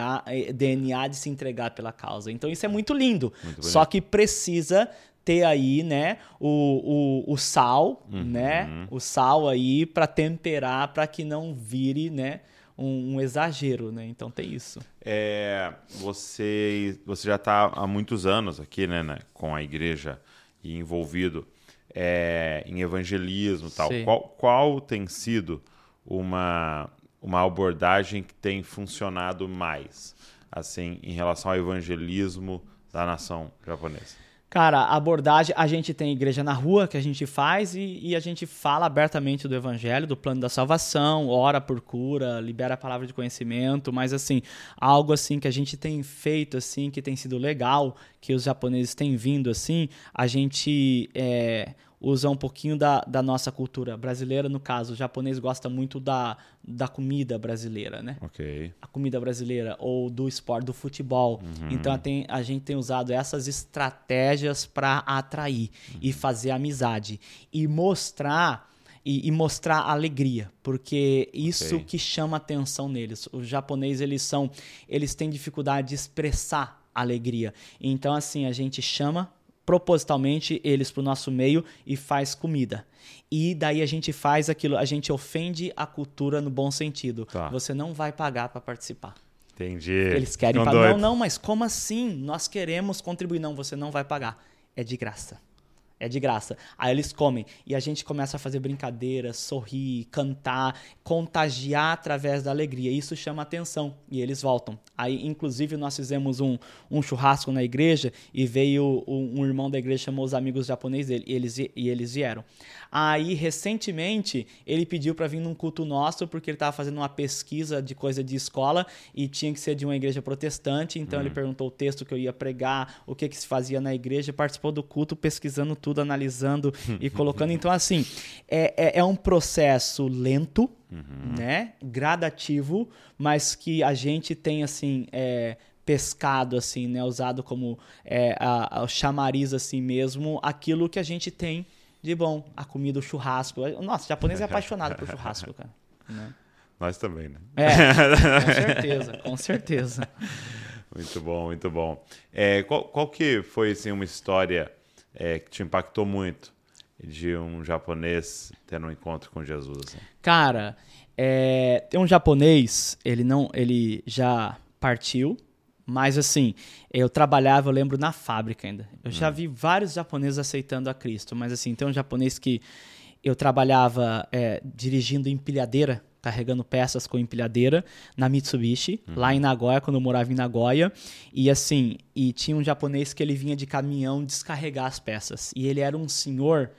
N A de se entregar pela causa. Então, isso é muito lindo. Muito só que precisa ter aí, né, o, o, o sal, uhum. né? O sal aí para temperar, para que não vire, né? Um, um exagero, né? Então tem isso. É, você, você já está há muitos anos aqui, né, né, com a igreja e envolvido é, em evangelismo e tal. Qual, qual tem sido uma, uma abordagem que tem funcionado mais, assim, em relação ao evangelismo da nação japonesa? Cara, a abordagem, a gente tem igreja na rua que a gente faz e, e a gente fala abertamente do evangelho, do plano da salvação, ora por cura, libera a palavra de conhecimento, mas assim, algo assim que a gente tem feito, assim, que tem sido legal, que os japoneses têm vindo, assim, a gente é, usa um pouquinho da, da nossa cultura brasileira, no caso, o japonês gosta muito da, da comida brasileira, né? Ok. A comida brasileira ou do esporte, do futebol. Uhum. Então, tem, a gente tem usado essas estratégias para atrair uhum. e fazer amizade e mostrar, e, e mostrar alegria, porque isso okay. que chama atenção neles. Os japoneses, eles, são, eles têm dificuldade de expressar alegria. Então, assim, a gente chama propositalmente eles para o nosso meio e faz comida. E daí a gente faz aquilo, a gente ofende a cultura no bom sentido. Tá. Você não vai pagar para participar. Entendi. Eles querem pagar. Não, não, mas como assim? Nós queremos contribuir. Não, você não vai pagar. É de graça. É de graça. Aí eles comem. E a gente começa a fazer brincadeiras, sorrir, cantar, contagiar através da alegria. Isso chama atenção. E eles voltam. Aí, inclusive, nós fizemos um, um churrasco na igreja e veio um, um irmão da igreja, chamou os amigos japoneses dele e eles, e eles vieram. Aí, recentemente, ele pediu para vir num culto nosso porque ele estava fazendo uma pesquisa de coisa de escola e tinha que ser de uma igreja protestante. Então, hum. ele perguntou o texto que eu ia pregar, o que, que se fazia na igreja, participou do culto pesquisando tudo. Tudo analisando e colocando. Então, assim, é, é, é um processo lento, uhum. né? Gradativo, mas que a gente tem, assim, é, pescado, assim, né? Usado como é, a, a chamariz, assim mesmo, aquilo que a gente tem de bom. A comida, o churrasco. Nossa, o japonês é apaixonado por churrasco, cara. Né? Nós também, né? É, com certeza, com certeza. Muito bom, muito bom. É, qual, qual que foi, assim, uma história... É, que te impactou muito de um japonês tendo um encontro com Jesus? Assim. Cara, é, tem um japonês, ele, não, ele já partiu, mas assim, eu trabalhava, eu lembro, na fábrica ainda. Eu hum. já vi vários japoneses aceitando a Cristo, mas assim, tem um japonês que eu trabalhava é, dirigindo empilhadeira, carregando peças com empilhadeira na Mitsubishi, uhum. lá em Nagoya, quando eu morava em Nagoya. E assim, e tinha um japonês que ele vinha de caminhão descarregar as peças. E ele era um senhor...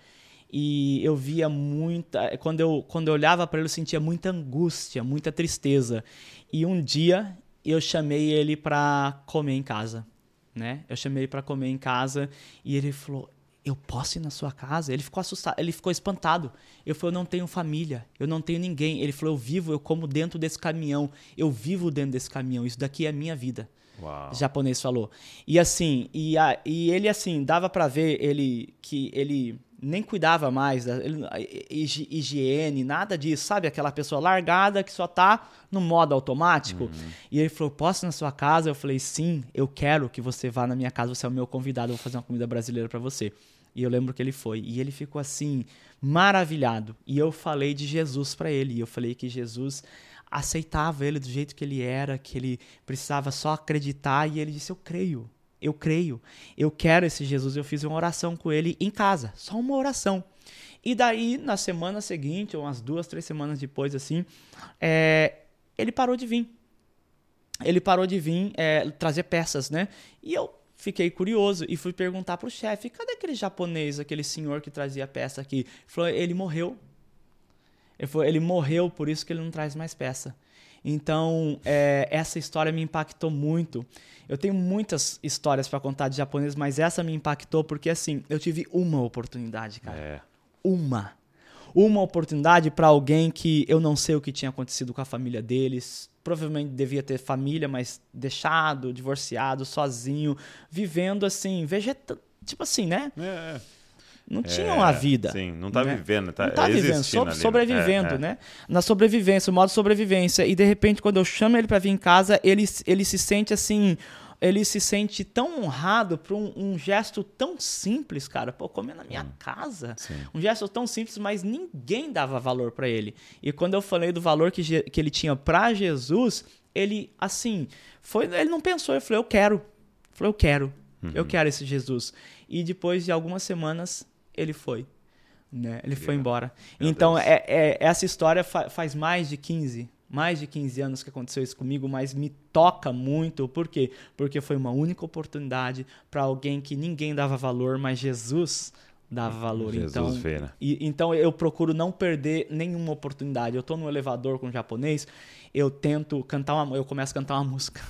E eu via muita... Quando eu, quando eu olhava para ele, eu sentia muita angústia, muita tristeza. E um dia, eu chamei ele para comer em casa, né? Eu chamei ele para comer em casa e ele falou, eu posso ir na sua casa? Ele ficou assustado, ele ficou espantado. Eu falei, eu não tenho família, eu não tenho ninguém. Ele falou, eu vivo, eu como dentro desse caminhão. Eu vivo dentro desse caminhão, isso daqui é a minha vida. Uau. O japonês falou. E assim, e, a, e ele assim, dava para ver ele que ele... nem cuidava mais da higiene, nada disso, sabe? Aquela pessoa largada que só tá no modo automático. Uhum. E ele falou, posso ir na sua casa? Eu falei, sim, eu quero que você vá na minha casa, você é o meu convidado, eu vou fazer uma comida brasileira para você. E eu lembro que ele foi. E ele ficou assim, maravilhado. E eu falei de Jesus para ele. E eu falei que Jesus aceitava ele do jeito que ele era, que ele precisava só acreditar. E ele disse, eu creio. Eu creio, eu quero esse Jesus. Eu fiz uma oração com ele em casa, só uma oração. E daí, na semana seguinte, ou umas duas, três semanas depois, assim, é, ele parou de vir. Ele parou de vir é, trazer peças, né? E eu fiquei curioso e fui perguntar pro chefe, cadê aquele japonês, aquele senhor que trazia peça aqui? Ele falou, ele morreu. Ele falou, ele morreu, por isso que ele não traz mais peça. Então, é, essa história me impactou muito. Eu tenho muitas histórias para contar de japonês, mas essa me impactou porque, assim, eu tive uma oportunidade, cara. É. Uma. Uma oportunidade para alguém que eu não sei o que tinha acontecido com a família deles. Provavelmente devia ter família, mas deixado, divorciado, sozinho, vivendo, assim, vegetando. Tipo assim, né? É. Não tinham é, a vida. Sim, não tá né? vivendo. Tá, não tá vivendo, sobre, ali, sobrevivendo, é, é. né? Na sobrevivência, o modo sobrevivência. E de repente, quando eu chamo ele para vir em casa, ele, ele se sente assim... Ele se sente tão honrado por um, um gesto tão simples, cara. Pô, comer na minha hum, casa. Sim. Um gesto tão simples, mas ninguém dava valor para ele. E quando eu falei do valor que, que ele tinha para Jesus, ele, assim... Foi, ele não pensou, ele falou, eu quero. Ele falou, eu quero. Uhum. Eu quero esse Jesus. E depois de algumas semanas... Ele foi, né? Ele yeah. foi embora. Meu então, é, é, essa história fa- faz mais de quinze, mais de quinze anos que aconteceu isso comigo, mas me toca muito. Por quê? Porque foi uma única oportunidade para alguém que ninguém dava valor, mas Jesus dava valor. Jesus então, vê, né? e, então, eu procuro não perder nenhuma oportunidade. Eu tô no elevador com um japonês, eu tento cantar uma... Eu começo a cantar uma música.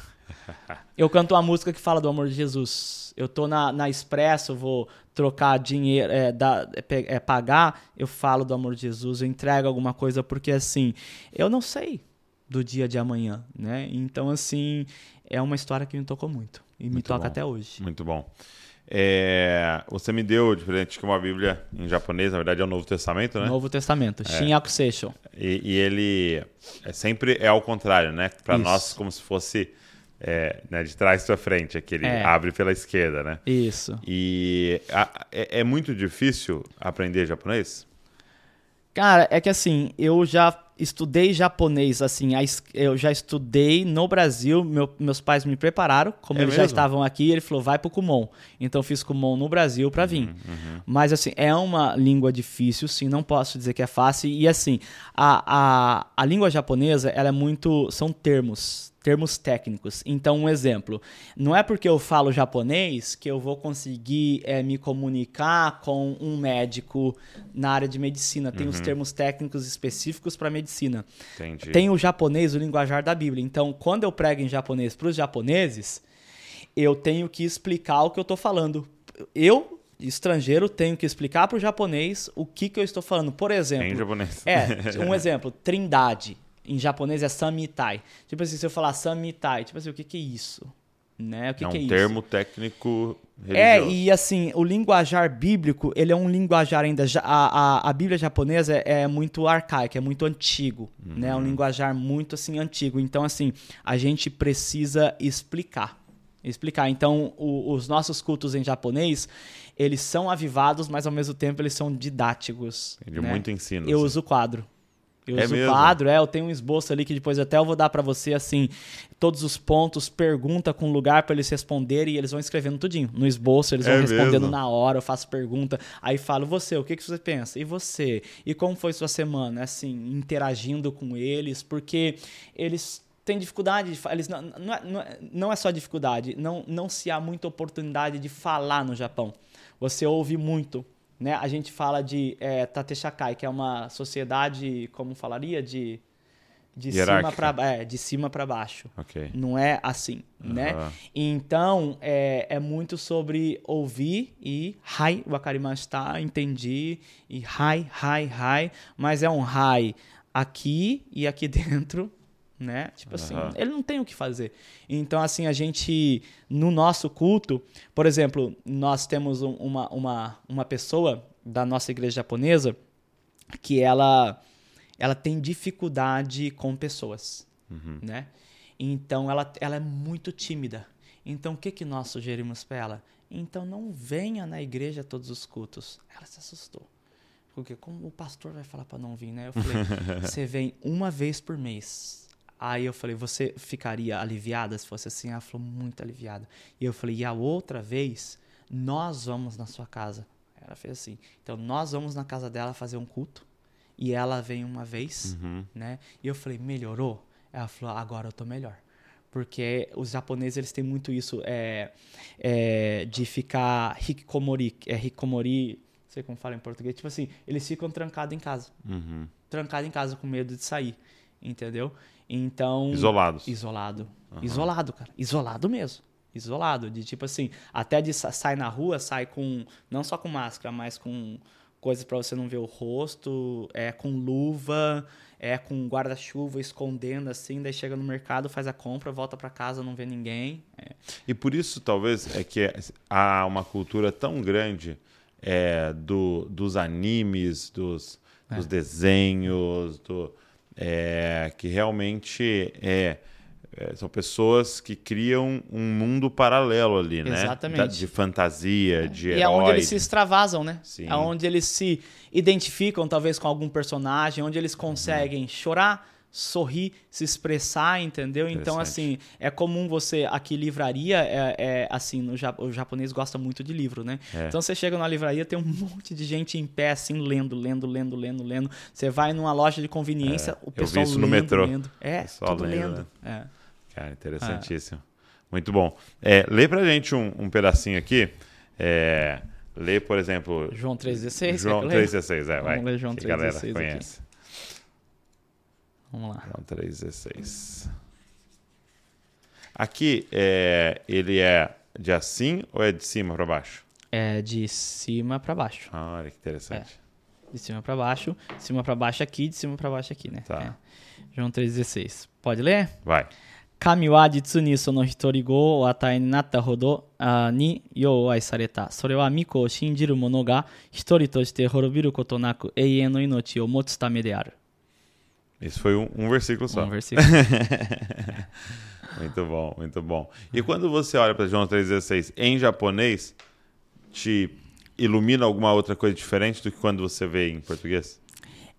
Eu canto uma música que fala do amor de Jesus. Eu tô na, na Expresso, vou trocar dinheiro, é, da, é, é, pagar, eu falo do amor de Jesus, eu entrego alguma coisa, porque assim, eu não sei do dia de amanhã, né? Então, assim, é uma história que me tocou muito e muito me toca bom. Até hoje. Muito bom. É, você me deu de presente uma Bíblia em japonês, na verdade é o Novo Testamento, né? Novo Testamento, Shin Yaku Seisho. E, e ele é sempre é ao contrário, né? Para nós, como se fosse... É, né, de trás para frente, é que ele é. abre pela esquerda, né? Isso. E a, é, é muito difícil aprender japonês? Cara, é que assim, eu já estudei japonês, assim, a, eu já estudei no Brasil, meu, meus pais me prepararam, como é eles mesmo? Já estavam aqui, ele falou, vai pro Kumon. Então eu fiz Kumon no Brasil para vir. Uhum, uhum. Mas assim, é uma língua difícil, sim, não posso dizer que é fácil. E assim, a, a, a língua japonesa, ela é muito, são termos, termos técnicos. Então, um exemplo. Não é porque eu falo japonês que eu vou conseguir é, me comunicar com um médico na área de medicina. Tem uhum. os termos técnicos específicos para medicina. Entendi. Tem o japonês, o linguajar da Bíblia. Então, quando eu prego em japonês para os japoneses, eu tenho que explicar o que eu estou falando. Eu... estrangeiro, tenho que explicar para o japonês o que, que eu estou falando. Por exemplo... Em japonês. É, um exemplo. Trindade. Em japonês é samitai. Tipo assim, se eu falar samitai, tipo assim, o que, que é isso? Né? O que é um que é termo isso? técnico religioso. É, e assim, o linguajar bíblico, ele é um linguajar ainda... A, a, a Bíblia japonesa é, é muito arcaica, é muito antigo. Uhum. Né? É um linguajar muito, assim, antigo. Então, assim, a gente precisa explicar. Explicar. Então, o, os nossos cultos em japonês, eles são avivados, mas ao mesmo tempo eles são didáticos. Ele né? muito ensino. Eu assim. uso o quadro. Eu é uso mesmo? Quadro, é, eu tenho um esboço ali que depois até eu vou dar pra você, assim, todos os pontos, pergunta com lugar pra eles responderem, e eles vão escrevendo tudinho. No esboço, eles vão é respondendo mesmo? Na hora, eu faço pergunta, aí falo, você, o que, que você pensa? E você? E como foi sua semana? Assim, interagindo com eles, porque eles... Tem dificuldade, de fa- eles não, não, é, não, é, não é só dificuldade, não, não se há muita oportunidade de falar no Japão. Você ouve muito, né? A gente fala de é, Tateshakai, que é uma sociedade, como falaria, de, de cima para é, de cima para baixo. Okay. Não é assim, uhum. né? Então, é, é muito sobre ouvir e hai, wakarimashita, entendi, e hai, hai, hai, mas é um hai aqui e aqui dentro. Né? Tipo assim, uhum. ele não tem o que fazer. Então, assim, a gente, no nosso culto, por exemplo, nós temos um, uma, uma, uma pessoa da nossa igreja japonesa que ela, ela tem dificuldade com pessoas, uhum. né? Então, ela, ela é muito tímida. Então, o que, que nós sugerimos para ela? Então, não venha na igreja todos os cultos. Ela se assustou. Porque como o pastor vai falar para não vir, né? Eu falei, você vem uma vez por mês. Aí eu falei, você ficaria aliviada se fosse assim? Ela falou, muito aliviada. E eu falei, e a outra vez, nós vamos na sua casa. Ela fez assim. Então, nós vamos na casa dela fazer um culto. E ela vem uma vez, uhum. né? E eu falei, melhorou? Ela falou, agora eu tô melhor. Porque os japoneses, eles têm muito isso é, é, de ficar hikikomori. É hikikomori, não sei como fala em português. Tipo assim, eles ficam trancados em casa. Uhum. Trancados em casa com medo de sair. Entendeu? Então... Isolados. Isolado. Uhum. Isolado, cara. Isolado mesmo. Isolado. De tipo assim, até de sai na rua, sai com... Não só com máscara, mas com coisas pra você não ver o rosto, é com luva, é com guarda-chuva escondendo assim, daí chega no mercado, faz a compra, volta pra casa, não vê ninguém. É. E por isso, talvez, é que há uma cultura tão grande é, do, dos animes, dos, é. dos desenhos, do... É, que realmente é, é, são pessoas que criam um mundo paralelo ali, né? Exatamente. De, de fantasia, é. de herói. E é onde eles se extravasam, né? Sim. É onde eles se identificam, talvez, com algum personagem, onde eles conseguem uhum. chorar, sorrir, se expressar, entendeu? Então, assim, é comum você... Aqui, livraria, é, é assim, no ja- o japonês gosta muito de livro, né? É. Então, você chega numa livraria, tem um monte de gente em pé, assim, lendo, lendo, lendo, lendo, lendo. Você vai numa loja de conveniência, é. o pessoal Eu vi isso lendo, no metrô. lendo. É, tudo lendo. lendo. É. Cara, interessantíssimo. É. Muito bom. É, lê pra gente um, um pedacinho aqui. É, lê, por exemplo... João três dezesseis. João três dezesseis, é, vai. Vamos ler João três dezesseis aqui. Que a galera conhece. Aqui. Vamos lá. Então, três dezesseis. Aqui, é, ele é de assim ou é de cima para baixo? É de cima para baixo. Ah, olha que interessante. É. De cima para baixo, de cima para baixo aqui, de cima para baixo aqui, né? Tá. É. João três dezesseis. Pode ler? Vai. Kami wa jitsu ni sono hitori go o atai ni natta hodo ni youai sareta. Sore wa miko o shinjiru mono ga hitori to shite horobiru koto naku eien no inochi o motsu tame de aru. Isso foi um, um versículo só. Um versículo. Muito bom, muito bom. E quando você olha para João três dezesseis em japonês, te ilumina alguma outra coisa diferente do que quando você vê em português?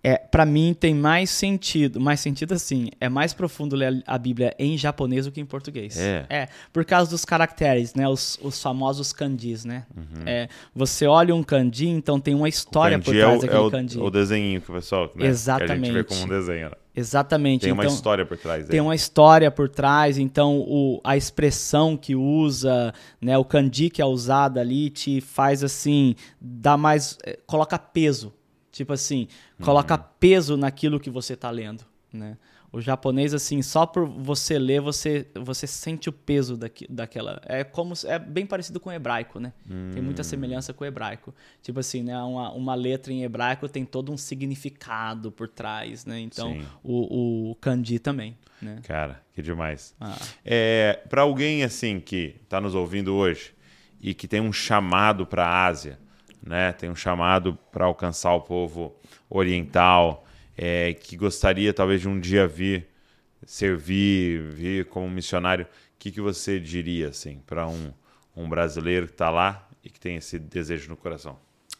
É, para mim tem mais sentido, mais sentido assim, é mais profundo ler a Bíblia em japonês do que em português. É, é por causa dos caracteres, né, os, os famosos kanjis, né? Uhum. É, você olha um kanji, então tem uma história por trás é o, daquele é o, kanji. O desenho que o pessoal, né? Exatamente. Que a gente vê como um desenho, né? Exatamente. Tem uma então, história por trás. Tem aí. uma história por trás, então o, a expressão que usa, né, o kanji que é usado ali te faz assim, dá mais, coloca peso. Tipo assim, coloca uhum. peso naquilo que você tá lendo, né? O japonês, assim, só por você ler, você, você sente o peso daqui, daquela... É, como, é bem parecido com o hebraico, né? Uhum. Tem muita semelhança com o hebraico. Tipo assim, né? Uma, uma letra em hebraico tem todo um significado por trás, né? Então, o, o kanji também, né? Cara, que demais. Ah. É, para alguém, assim, que tá nos ouvindo hoje e que tem um chamado para a Ásia... Né? Tem um chamado para alcançar o povo oriental, é, que gostaria talvez de um dia vir, servir, vir como missionário. O que, que você diria assim, para um, um brasileiro que está lá e que tem esse desejo no coração?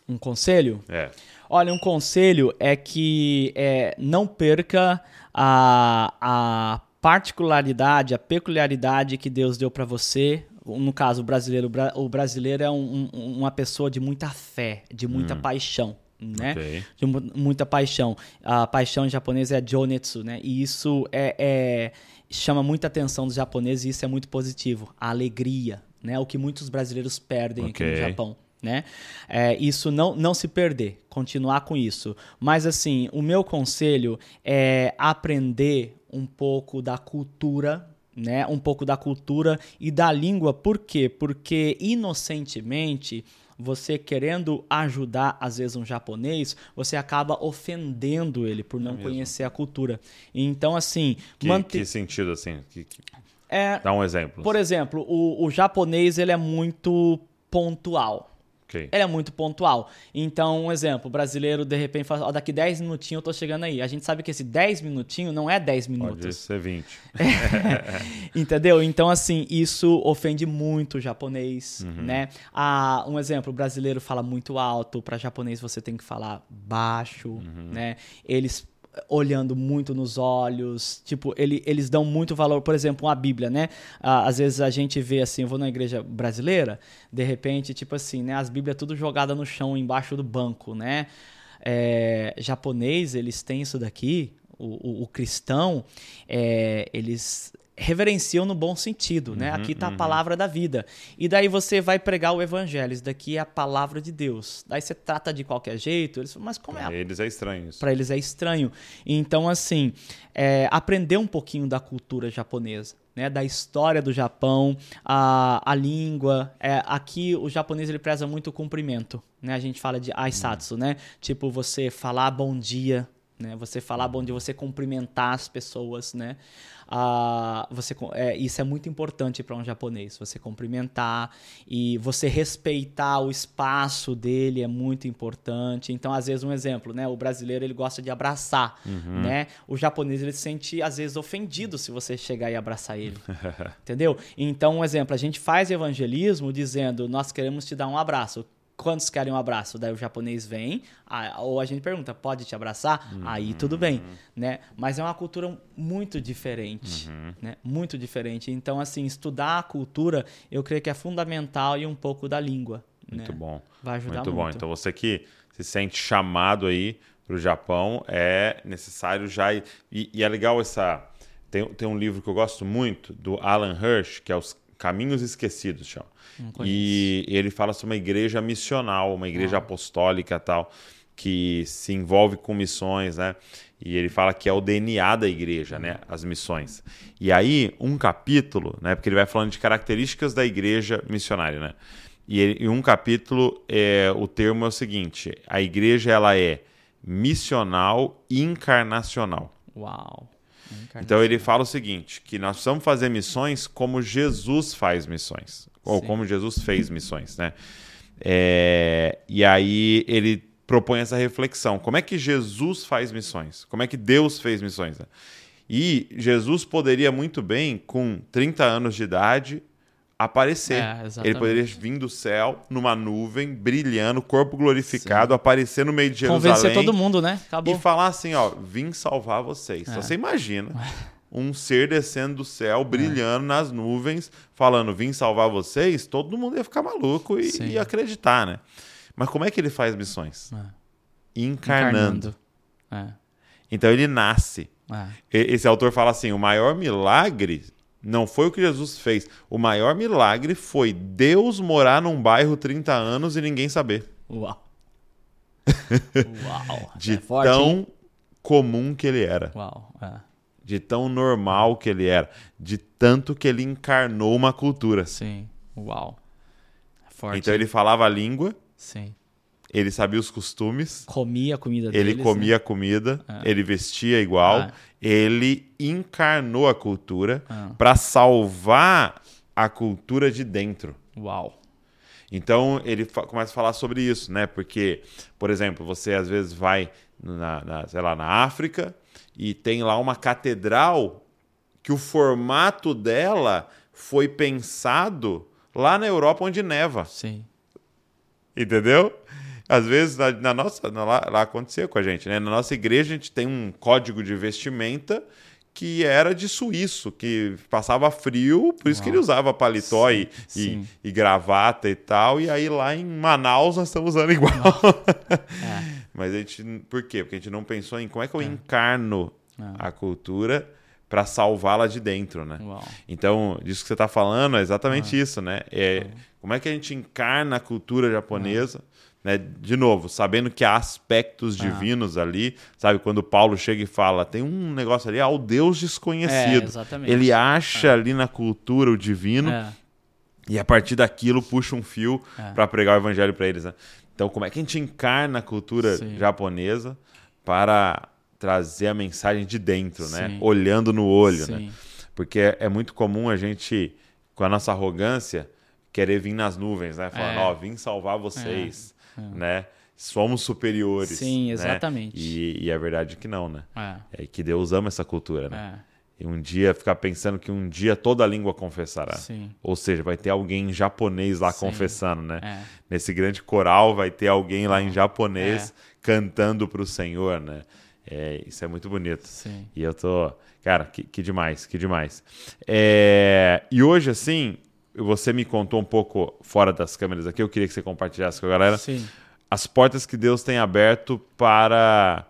Um conselho? É. Olha, um conselho é que é, não perca a, a particularidade, a peculiaridade que Deus deu para você. No caso, o brasileiro. O brasileiro é um, um, uma pessoa de muita fé, de muita hum. paixão. Né? Okay. De muita paixão. A paixão em japonês é jonetsu, né? E isso é, é, chama muita atenção dos japoneses e isso é muito positivo. A alegria, né? O que muitos brasileiros perdem okay. aqui no Japão. Né? É, isso não, não se perder, continuar com isso. Mas assim, o meu conselho é aprender um pouco da cultura, né? Um pouco da cultura e da língua. Por quê? Porque inocentemente... Você querendo ajudar, às vezes, um japonês, você acaba ofendendo ele por não é conhecer a cultura. Então, assim... Que, manter... que sentido, assim? Que, que... É, dá um exemplo. Por exemplo, o, o japonês ele é muito pontual. Okay. Ele é muito pontual. Então, um exemplo, o brasileiro, de repente, fala, oh, daqui dez minutinhos eu tô chegando aí. A gente sabe que esse dez minutinhos não é dez minutos. Pode ser vinte. É. Entendeu? Então, assim, isso ofende muito o japonês, uhum. né? Ah, um exemplo, o brasileiro fala muito alto. Para japonês, você tem que falar baixo, uhum. né? Eles... olhando muito nos olhos, tipo, ele, eles dão muito valor, por exemplo, uma Bíblia, né? Às vezes a gente vê assim, eu vou na igreja brasileira, de repente, tipo assim, né? As Bíblias tudo jogadas no chão, embaixo do banco, né? É, japonês, eles têm isso daqui, o, o, o cristão, é, eles... reverenciam no bom sentido, uhum, né? Aqui está uhum. a palavra da vida. E daí você vai pregar o evangelho, isso daqui é a palavra de Deus. Daí você trata de qualquer jeito, eles falam, mas como pra é? Para eles é estranho isso. Para eles é estranho. Então, assim, é, aprender um pouquinho da cultura japonesa, né? Da história do Japão, a, a língua. É, aqui o japonês ele preza muito o cumprimento, né? A gente fala de aisatsu, uhum. né? Tipo, você falar bom dia, né? Você falar bom dia, você cumprimentar as pessoas, né? Ah, você, é, isso é muito importante para um japonês, você cumprimentar e você respeitar o espaço dele é muito importante. Então, às vezes, um exemplo, né? O brasileiro ele gosta de abraçar, uhum. né? O japonês ele se sente, às vezes, ofendido se você chegar e abraçar ele, entendeu? Então, um exemplo, a gente faz evangelismo dizendo, nós queremos te dar um abraço. Quantos querem um abraço? Daí o japonês vem, ou a gente pergunta, pode te abraçar? Uhum. Aí tudo bem, né? Mas é uma cultura muito diferente, uhum. né? Muito diferente. Então, assim, estudar a cultura, eu creio que é fundamental e um pouco da língua, muito né? bom. Vai ajudar muito. Muito bom. Então, você que se sente chamado aí para o Japão, é necessário já... E, e é legal essa... Tem, tem um livro que eu gosto muito, do Alan Hirsch, que é os Caminhos Esquecidos, chama. E ele fala sobre uma igreja missional, uma igreja ah. apostólica tal, que se envolve com missões, né? E ele fala que é o D N A da igreja, né? As missões. E aí, um capítulo, né? Porque ele vai falando de características da igreja missionária, né? E ele, em um capítulo, é, o termo é o seguinte, a igreja ela é missional e encarnacional. Uau! Então ele fala o seguinte, que nós precisamos fazer missões como Jesus faz missões, ou Sim. como Jesus fez missões, né? É, e aí ele propõe essa reflexão, como é que Jesus faz missões? Como é que Deus fez missões? Né? E Jesus poderia muito bem, com trinta anos de idade, aparecer. É, ele poderia vir do céu, numa nuvem, brilhando, corpo glorificado, Sim. aparecer no meio de Jerusalém. Convencer todo mundo, né? Acabou. E falar assim, ó, vim salvar vocês. É. Então, você imagina um ser descendo do céu, brilhando é. nas nuvens, falando, vim salvar vocês, todo mundo ia ficar maluco e, e acreditar, né? Mas como é que ele faz missões? É. Encarnando. Encarnando. É. Então, ele nasce. É. Esse autor fala assim, o maior milagre... Não foi o que Jesus fez. O maior milagre foi Deus morar num bairro trinta anos e ninguém saber. Uau. Uau. De é forte, tão hein? comum que ele era. Uau. É. De tão normal que ele era. De tanto que ele encarnou uma cultura. Sim. Uau. É forte, então hein? ele falava a língua. Sim. Ele sabia os costumes. Comia a comida dele. Ele comia né? a comida, é. ele vestia igual. É. Ele encarnou a cultura é. para salvar a cultura de dentro. Uau! Então, ele fa- começa a falar sobre isso, né? Porque, por exemplo, você às vezes vai, na, na, sei lá, na África e tem lá uma catedral que o formato dela foi pensado lá na Europa onde neva. Sim. Entendeu? Às vezes, na, na nossa, na, lá, lá aconteceu com a gente, né? Na nossa igreja, a gente tem um código de vestimenta que era de suíço, que passava frio, por isso ah, que ele usava paletó sim, e, sim. E, e gravata e tal. E aí lá em Manaus nós estamos usando igual. É. Mas a gente... Por quê? Porque a gente não pensou em como é que eu é. encarno é. a cultura para salvá-la de dentro, né? Uau. Então, disso que você está falando é exatamente é. isso, né? É, como é que a gente encarna a cultura japonesa? É. Né? De novo, sabendo que há aspectos ah. divinos ali, sabe? Quando Paulo chega e fala, tem um negócio ali, ao Deus desconhecido. É, exatamente. Ele acha é. ali na cultura o divino é. e a partir daquilo puxa um fio é. para pregar o evangelho para eles, né? Então, como é que a gente encarna a cultura Sim. japonesa para trazer a mensagem de dentro, Sim. né? Olhando no olho, Sim. né? Porque é, é muito comum a gente, com a nossa arrogância, querer vir nas nuvens, né? Falando, ó, é. oh, vim salvar vocês. É. É. Né? Somos superiores. Sim, exatamente. Né? E, e é verdade que não, né? É. É que Deus ama essa cultura, né? É. E um dia ficar pensando que um dia toda a língua confessará. Sim. Ou seja, vai ter alguém em japonês lá Sim. confessando, né? É. Nesse grande coral vai ter alguém lá em japonês é. cantando pro Senhor, né? É, isso é muito bonito. Sim. E eu tô... Cara, que, que demais, que demais. É... E hoje, assim... Você me contou um pouco fora das câmeras aqui, eu queria que você compartilhasse com a galera Sim. as portas que Deus tem aberto para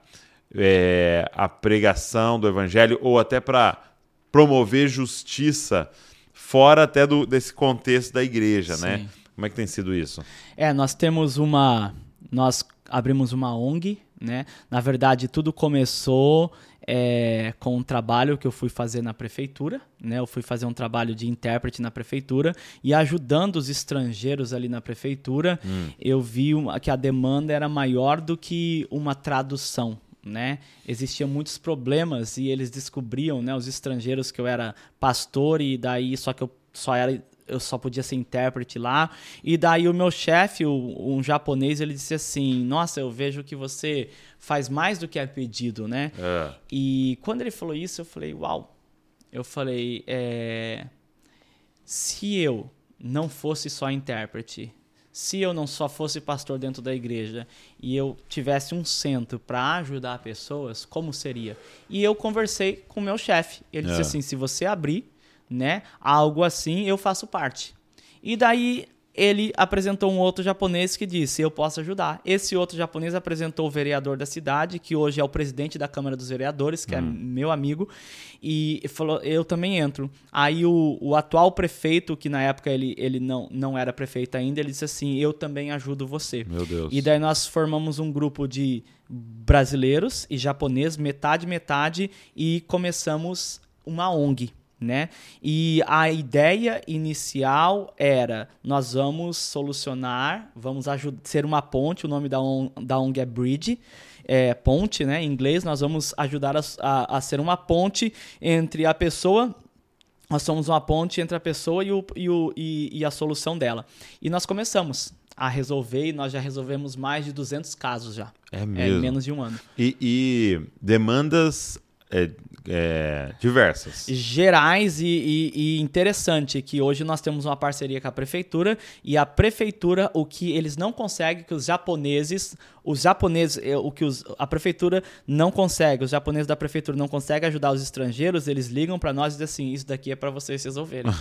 é, a pregação do evangelho ou até para promover justiça fora até do, desse contexto da igreja, Sim. né? Como é que tem sido isso? É, nós temos uma... Nós abrimos uma O N G, né? Na verdade, tudo começou... É, com um trabalho que eu fui fazer na prefeitura, né? Eu fui fazer um trabalho de intérprete na prefeitura e ajudando os estrangeiros ali na prefeitura, hum. eu vi uma, que a demanda era maior do que uma tradução, né? Existiam muitos problemas e eles descobriam, né? Os estrangeiros que eu era pastor e daí só que eu só era... eu só podia ser intérprete lá, e daí o meu chefe, um japonês, ele disse assim, nossa, eu vejo que você faz mais do que é pedido, né? É. E quando ele falou isso, eu falei, uau, eu falei, é... se eu não fosse só intérprete, se eu não só fosse pastor dentro da igreja e eu tivesse um centro para ajudar pessoas, como seria? E eu conversei com o meu chefe, ele é. disse assim, se você abrir, né? Algo assim, eu faço parte. E daí ele apresentou um outro japonês que disse, eu posso ajudar. Esse outro japonês apresentou o vereador da cidade, que hoje é o presidente da Câmara dos Vereadores, que hum. é meu amigo, e falou, eu também entro. Aí o, o atual prefeito, que na época ele, ele não, não era prefeito ainda, ele disse assim, eu também ajudo você. Meu Deus. E daí nós formamos um grupo de brasileiros e japoneses, metade, metade, e começamos uma O N G. Né? E a ideia inicial era, nós vamos solucionar, vamos ajudar, ser uma ponte, o nome da ONG, da ONG é Bridge, é ponte, né? Em inglês, nós vamos ajudar a, a, a ser uma ponte entre a pessoa, nós somos uma ponte entre a pessoa e, o, e, o, e, e a solução dela. E nós começamos a resolver e nós já resolvemos mais de duzentos casos já, é mesmo. É, em menos de um ano. E, e demandas... É, é, diversas. Gerais e, e, e interessante que hoje nós temos uma parceria com a prefeitura e a prefeitura, o que eles não conseguem, que os japoneses, os japoneses, o que os, a prefeitura não consegue, os japoneses da prefeitura não conseguem ajudar os estrangeiros, eles ligam para nós e dizem assim, isso daqui é para vocês resolverem.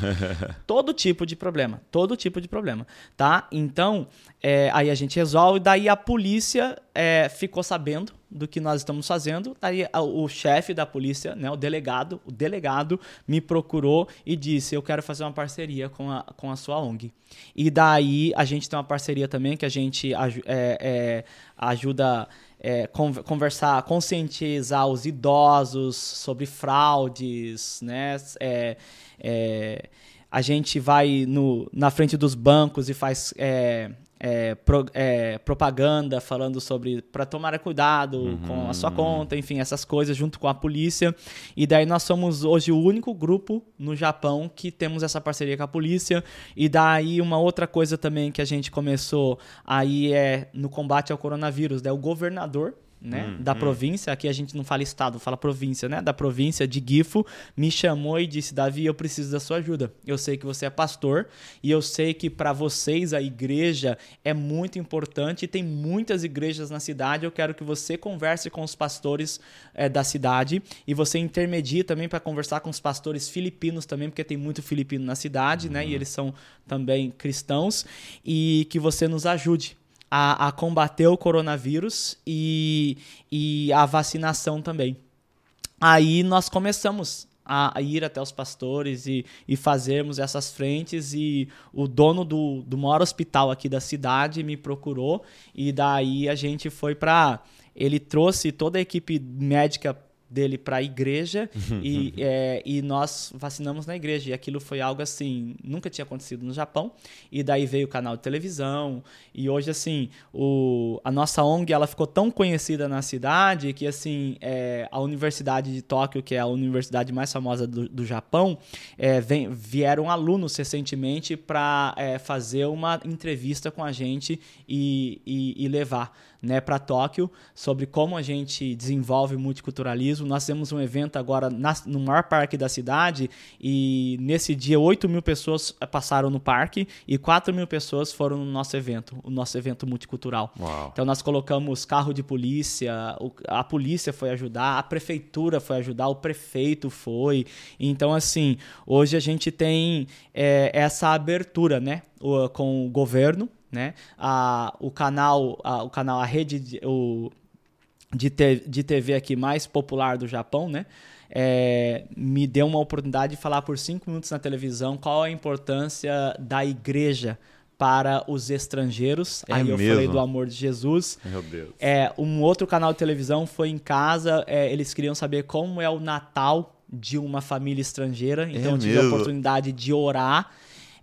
Todo tipo de problema, todo tipo de problema, tá? Então, é, aí a gente resolve, daí a polícia é, ficou sabendo do que nós estamos fazendo, aí o chefe da polícia, né, o delegado, o delegado me procurou e disse, eu quero fazer uma parceria com a, com a sua O N G. E daí a gente tem uma parceria também que a gente é, é, ajuda é, conversar, conscientizar os idosos sobre fraudes, né, é, é, a gente vai no, na frente dos bancos e faz... É, É, pro, é, propaganda falando sobre para tomar cuidado uhum. com a sua conta, enfim, essas coisas junto com a polícia. E daí nós somos hoje o único grupo no Japão que temos essa parceria com a polícia. E daí uma outra coisa também que a gente começou aí é no combate ao coronavírus, né? O governador né, hum, da hum. província, aqui a gente não fala estado, fala província, né, da província de Gifu, me chamou e disse: Davi, eu preciso da sua ajuda. Eu sei que você é pastor e eu sei que para vocês a igreja é muito importante e tem muitas igrejas na cidade. Eu quero que você converse com os pastores é, da cidade e você intermedie também para conversar com os pastores filipinos também, porque tem muito filipino na cidade, hum. né, e eles são também cristãos, e que você nos ajude A, a combater o coronavírus e, e a vacinação também. Aí nós começamos a, a ir até os pastores e, e fazermos essas frentes, e o dono do, do maior hospital aqui da cidade me procurou, e daí a gente foi para... Ele trouxe toda a equipe médica dele para a igreja e, é, e nós vacinamos na igreja, e aquilo foi algo assim, nunca tinha acontecido no Japão, e daí veio o canal de televisão, e hoje assim, o, a nossa ONG, ela ficou tão conhecida na cidade que assim, é, a Universidade de Tóquio, que é a universidade mais famosa do, do Japão, é, vem, vieram alunos recentemente para é, fazer uma entrevista com a gente e, e, e levar, né, para Tóquio, sobre como a gente desenvolve multiculturalismo. Nós temos um evento agora na, no maior parque da cidade, e nesse dia oito mil pessoas passaram no parque e quatro mil pessoas foram no nosso evento, o nosso evento multicultural. Uau. Então nós colocamos carro de polícia, a polícia foi ajudar, a prefeitura foi ajudar, o prefeito foi. Então assim, hoje a gente tem é, essa abertura, né, com o governo, né? Ah, o canal, a, o canal, a rede de, o, de, te, de T V aqui mais popular do Japão, né? É, me deu uma oportunidade de falar por cinco minutos na televisão qual a importância da igreja para os estrangeiros. É Aí eu mesmo? falei do amor de Jesus. Meu Deus. É, um outro canal de televisão foi em casa, é, eles queriam saber como é o Natal de uma família estrangeira, então é eu tive mesmo? a oportunidade de orar.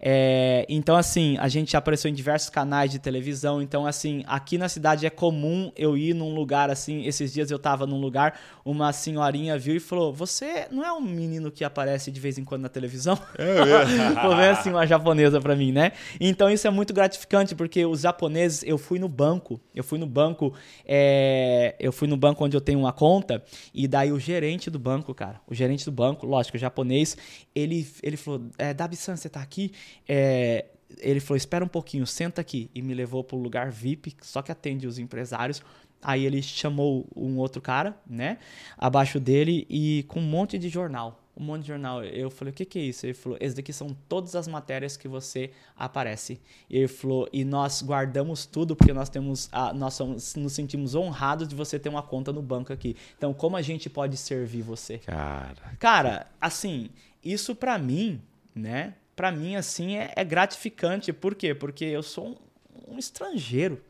É, então assim, a gente apareceu em diversos canais de televisão. Então assim, aqui na cidade é comum eu ir num lugar assim, esses dias eu tava num lugar, uma senhorinha viu e falou: você não é um menino que aparece de vez em quando na televisão? Foi assim uma japonesa pra mim, né? Então isso é muito gratificante, porque os japoneses, eu fui no banco, eu fui no banco é, eu fui no banco onde eu tenho uma conta, e daí o gerente do banco, cara, o gerente do banco, lógico, o japonês, ele, ele falou: é, Dabi-san, você tá aqui? É, ele falou: espera um pouquinho, senta aqui, e me levou para o lugar V I P, só que atende os empresários. Aí ele chamou um outro cara, né, abaixo dele, e com um monte de jornal, um monte de jornal. Eu falei: o que que é isso? Ele falou: esses daqui são todas as matérias que você aparece. E ele falou: e nós guardamos tudo, porque nós temos a, nós somos, nos sentimos honrados de você ter uma conta no banco aqui. Então como a gente pode servir você? Cara, cara, assim, isso para mim, né, para mim, assim, é, é gratificante. Por quê? Porque eu sou um, um estrangeiro,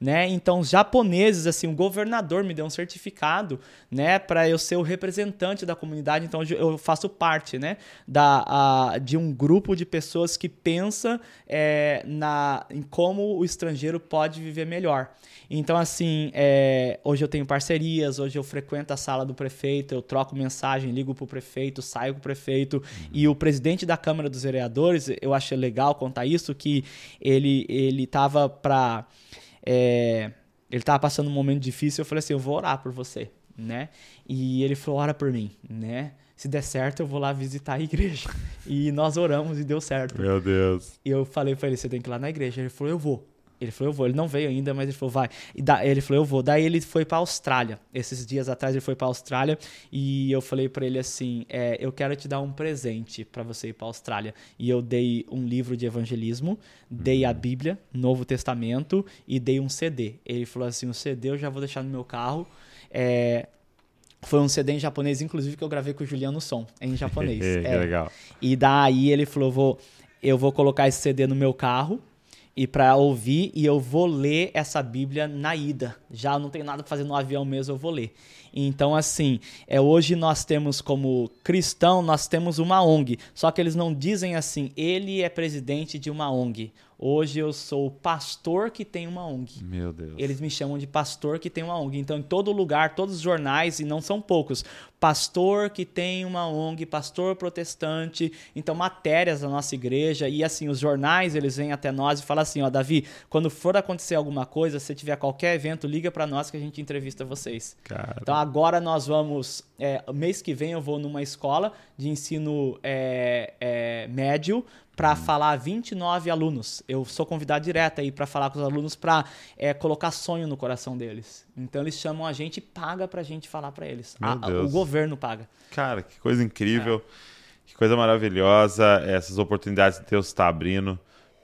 né? Então, os japoneses, assim, o governador me deu um certificado, né, para eu ser o representante da comunidade. Então, eu faço parte, né, da, a, de um grupo de pessoas que pensa é, na, em como o estrangeiro pode viver melhor. Então, assim, é, hoje eu tenho parcerias, hoje eu frequento a sala do prefeito, eu troco mensagem, ligo para o prefeito, saio com o prefeito. Uhum. E o presidente da Câmara dos Vereadores, eu achei legal contar isso, que ele, ele tava para... É, ele tava passando um momento difícil, eu falei assim: eu vou orar por você, né? E ele falou: ora por mim, né? Se der certo, eu vou lá visitar a igreja. E nós oramos e deu certo. Meu Deus. E eu falei pra ele: você tem que ir lá na igreja. Ele falou: eu vou. Ele falou: eu vou. Ele não veio ainda, mas ele falou: vai. E da, ele falou: eu vou. Daí ele foi pra Austrália. Esses dias atrás ele foi pra Austrália. E eu falei pra ele assim: é, eu quero te dar um presente pra você ir pra Austrália. E eu dei um livro de evangelismo, dei a Bíblia, Novo Testamento, e dei um C D. Ele falou assim: o C D eu já vou deixar no meu carro. É... Foi um C D em japonês, inclusive, que eu gravei com o Juliano som, em japonês. Que é. legal. E daí ele falou: vou, eu vou colocar esse C D no meu carro e para ouvir, e eu vou ler essa Bíblia na ida. Já não tenho nada para fazer no avião mesmo, eu vou ler. Então, assim, é, hoje nós temos, como cristão, nós temos uma ONG. Só que eles não dizem assim: ele é presidente de uma ONG. Hoje eu sou pastor que tem uma O N G. Meu Deus. Eles me chamam de pastor que tem uma O N G. Então, em todo lugar, todos os jornais, e não são poucos, pastor que tem uma O N G, pastor protestante. Então, matérias da nossa igreja. E assim, os jornais, eles vêm até nós e falam assim, ó, Davi, quando for acontecer alguma coisa, se tiver qualquer evento, liga para nós que a gente entrevista vocês. Cara. Então, agora nós vamos... É, mês que vem eu vou numa escola de ensino é, é, médio... para falar a vinte e nove alunos. Eu sou convidado direto aí para falar com os alunos, para é, colocar sonho no coração deles. Então eles chamam a gente e paga para a gente falar para eles. A, o governo paga. Cara, que coisa incrível, é. Que coisa maravilhosa. Essas oportunidades que Deus está abrindo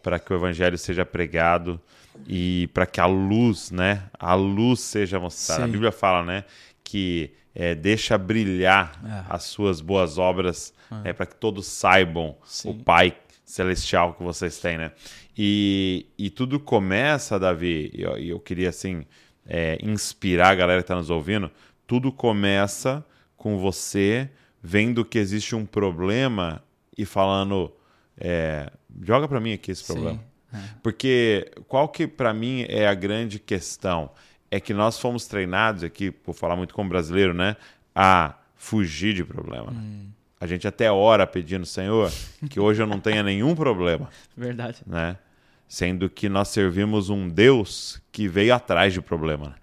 para que o evangelho seja pregado e para que a luz, né, a luz seja mostrada. Sim. A Bíblia fala, né, que é, deixa brilhar é. as suas boas obras é. é, para que todos saibam. Sim. O Pai celestial que vocês têm, né? E, e tudo começa, Davi, e eu, eu queria, assim, é, inspirar a galera que tá nos ouvindo, tudo começa com você vendo que existe um problema e falando, é, joga para mim aqui esse problema. Sim. Porque qual que, para mim, é a grande questão? É que nós fomos treinados aqui, por falar muito como brasileiro, né? A fugir de problema, né? Hum. A gente até ora pedindo, Senhor, que hoje eu não tenha nenhum problema. Verdade. Né? Sendo que nós servimos um Deus que veio atrás de problema.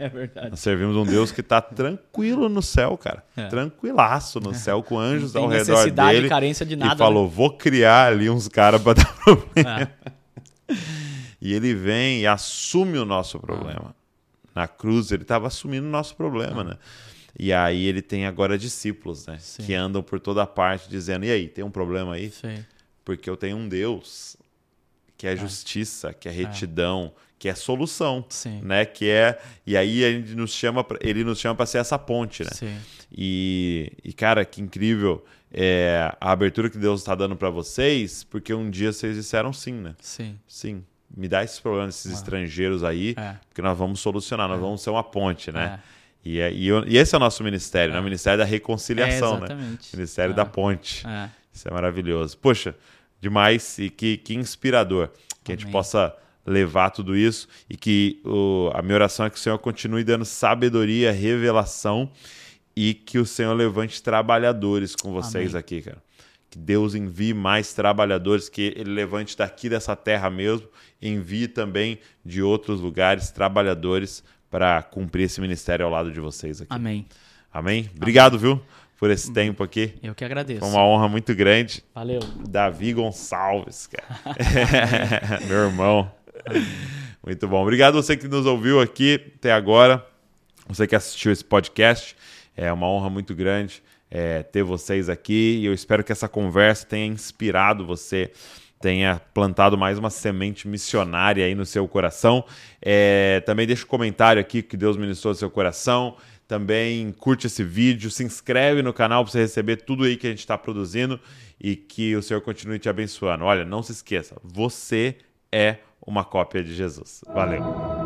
É verdade. Nós servimos um Deus que está tranquilo no céu, cara. É. Tranquilaço no céu, com anjos ao redor dele. Não tem necessidade, carência de nada. E falou, né? Vou criar ali uns caras para dar problema. Ah. E ele vem e assume o nosso problema. Ah. Na cruz ele estava assumindo o nosso problema, ah. né? E aí ele tem agora discípulos, né? Sim. Que andam por toda parte dizendo, e aí, tem um problema aí? Sim. Porque eu tenho um Deus que é, é. justiça, que é retidão, é. que é solução. Sim. Né? Que é... E aí ele nos chama para ser essa ponte, né? Sim. E, e, cara, que incrível é, a abertura que Deus está dando para vocês, porque um dia vocês disseram sim, né? Sim. Sim. Me dá esses problemas, esses ah. estrangeiros aí, é. porque nós vamos solucionar, nós é. vamos ser uma ponte, né? É. E, e, e esse é o nosso ministério, é. né? O Ministério da Reconciliação, é, né? Ministério é. da Ponte. É. Isso é maravilhoso. Poxa, demais e que, que inspirador. Que Amém. A gente possa levar tudo isso e que o, a minha oração é que o Senhor continue dando sabedoria, revelação e que o Senhor levante trabalhadores com vocês Amém. Aqui, cara. Que Deus envie mais trabalhadores, que Ele levante daqui dessa terra mesmo, envie também de outros lugares trabalhadores para cumprir esse ministério ao lado de vocês aqui. Amém. Amém? Obrigado, Amém. Viu, por esse tempo aqui. Eu que agradeço. Foi uma honra muito grande. Valeu. Davi Gonçalves, cara. Meu irmão. Amém. Muito bom. Obrigado você que nos ouviu aqui até agora. Você que assistiu esse podcast. É uma honra muito grande é, ter vocês aqui. E eu espero que essa conversa tenha inspirado você, tenha plantado mais uma semente missionária aí no seu coração. É, também deixa um comentário aqui que Deus ministrou no seu coração. Também curte esse vídeo, se inscreve no canal para você receber tudo aí que a gente está produzindo e que o Senhor continue te abençoando. Olha, não se esqueça, você é uma cópia de Jesus. Valeu!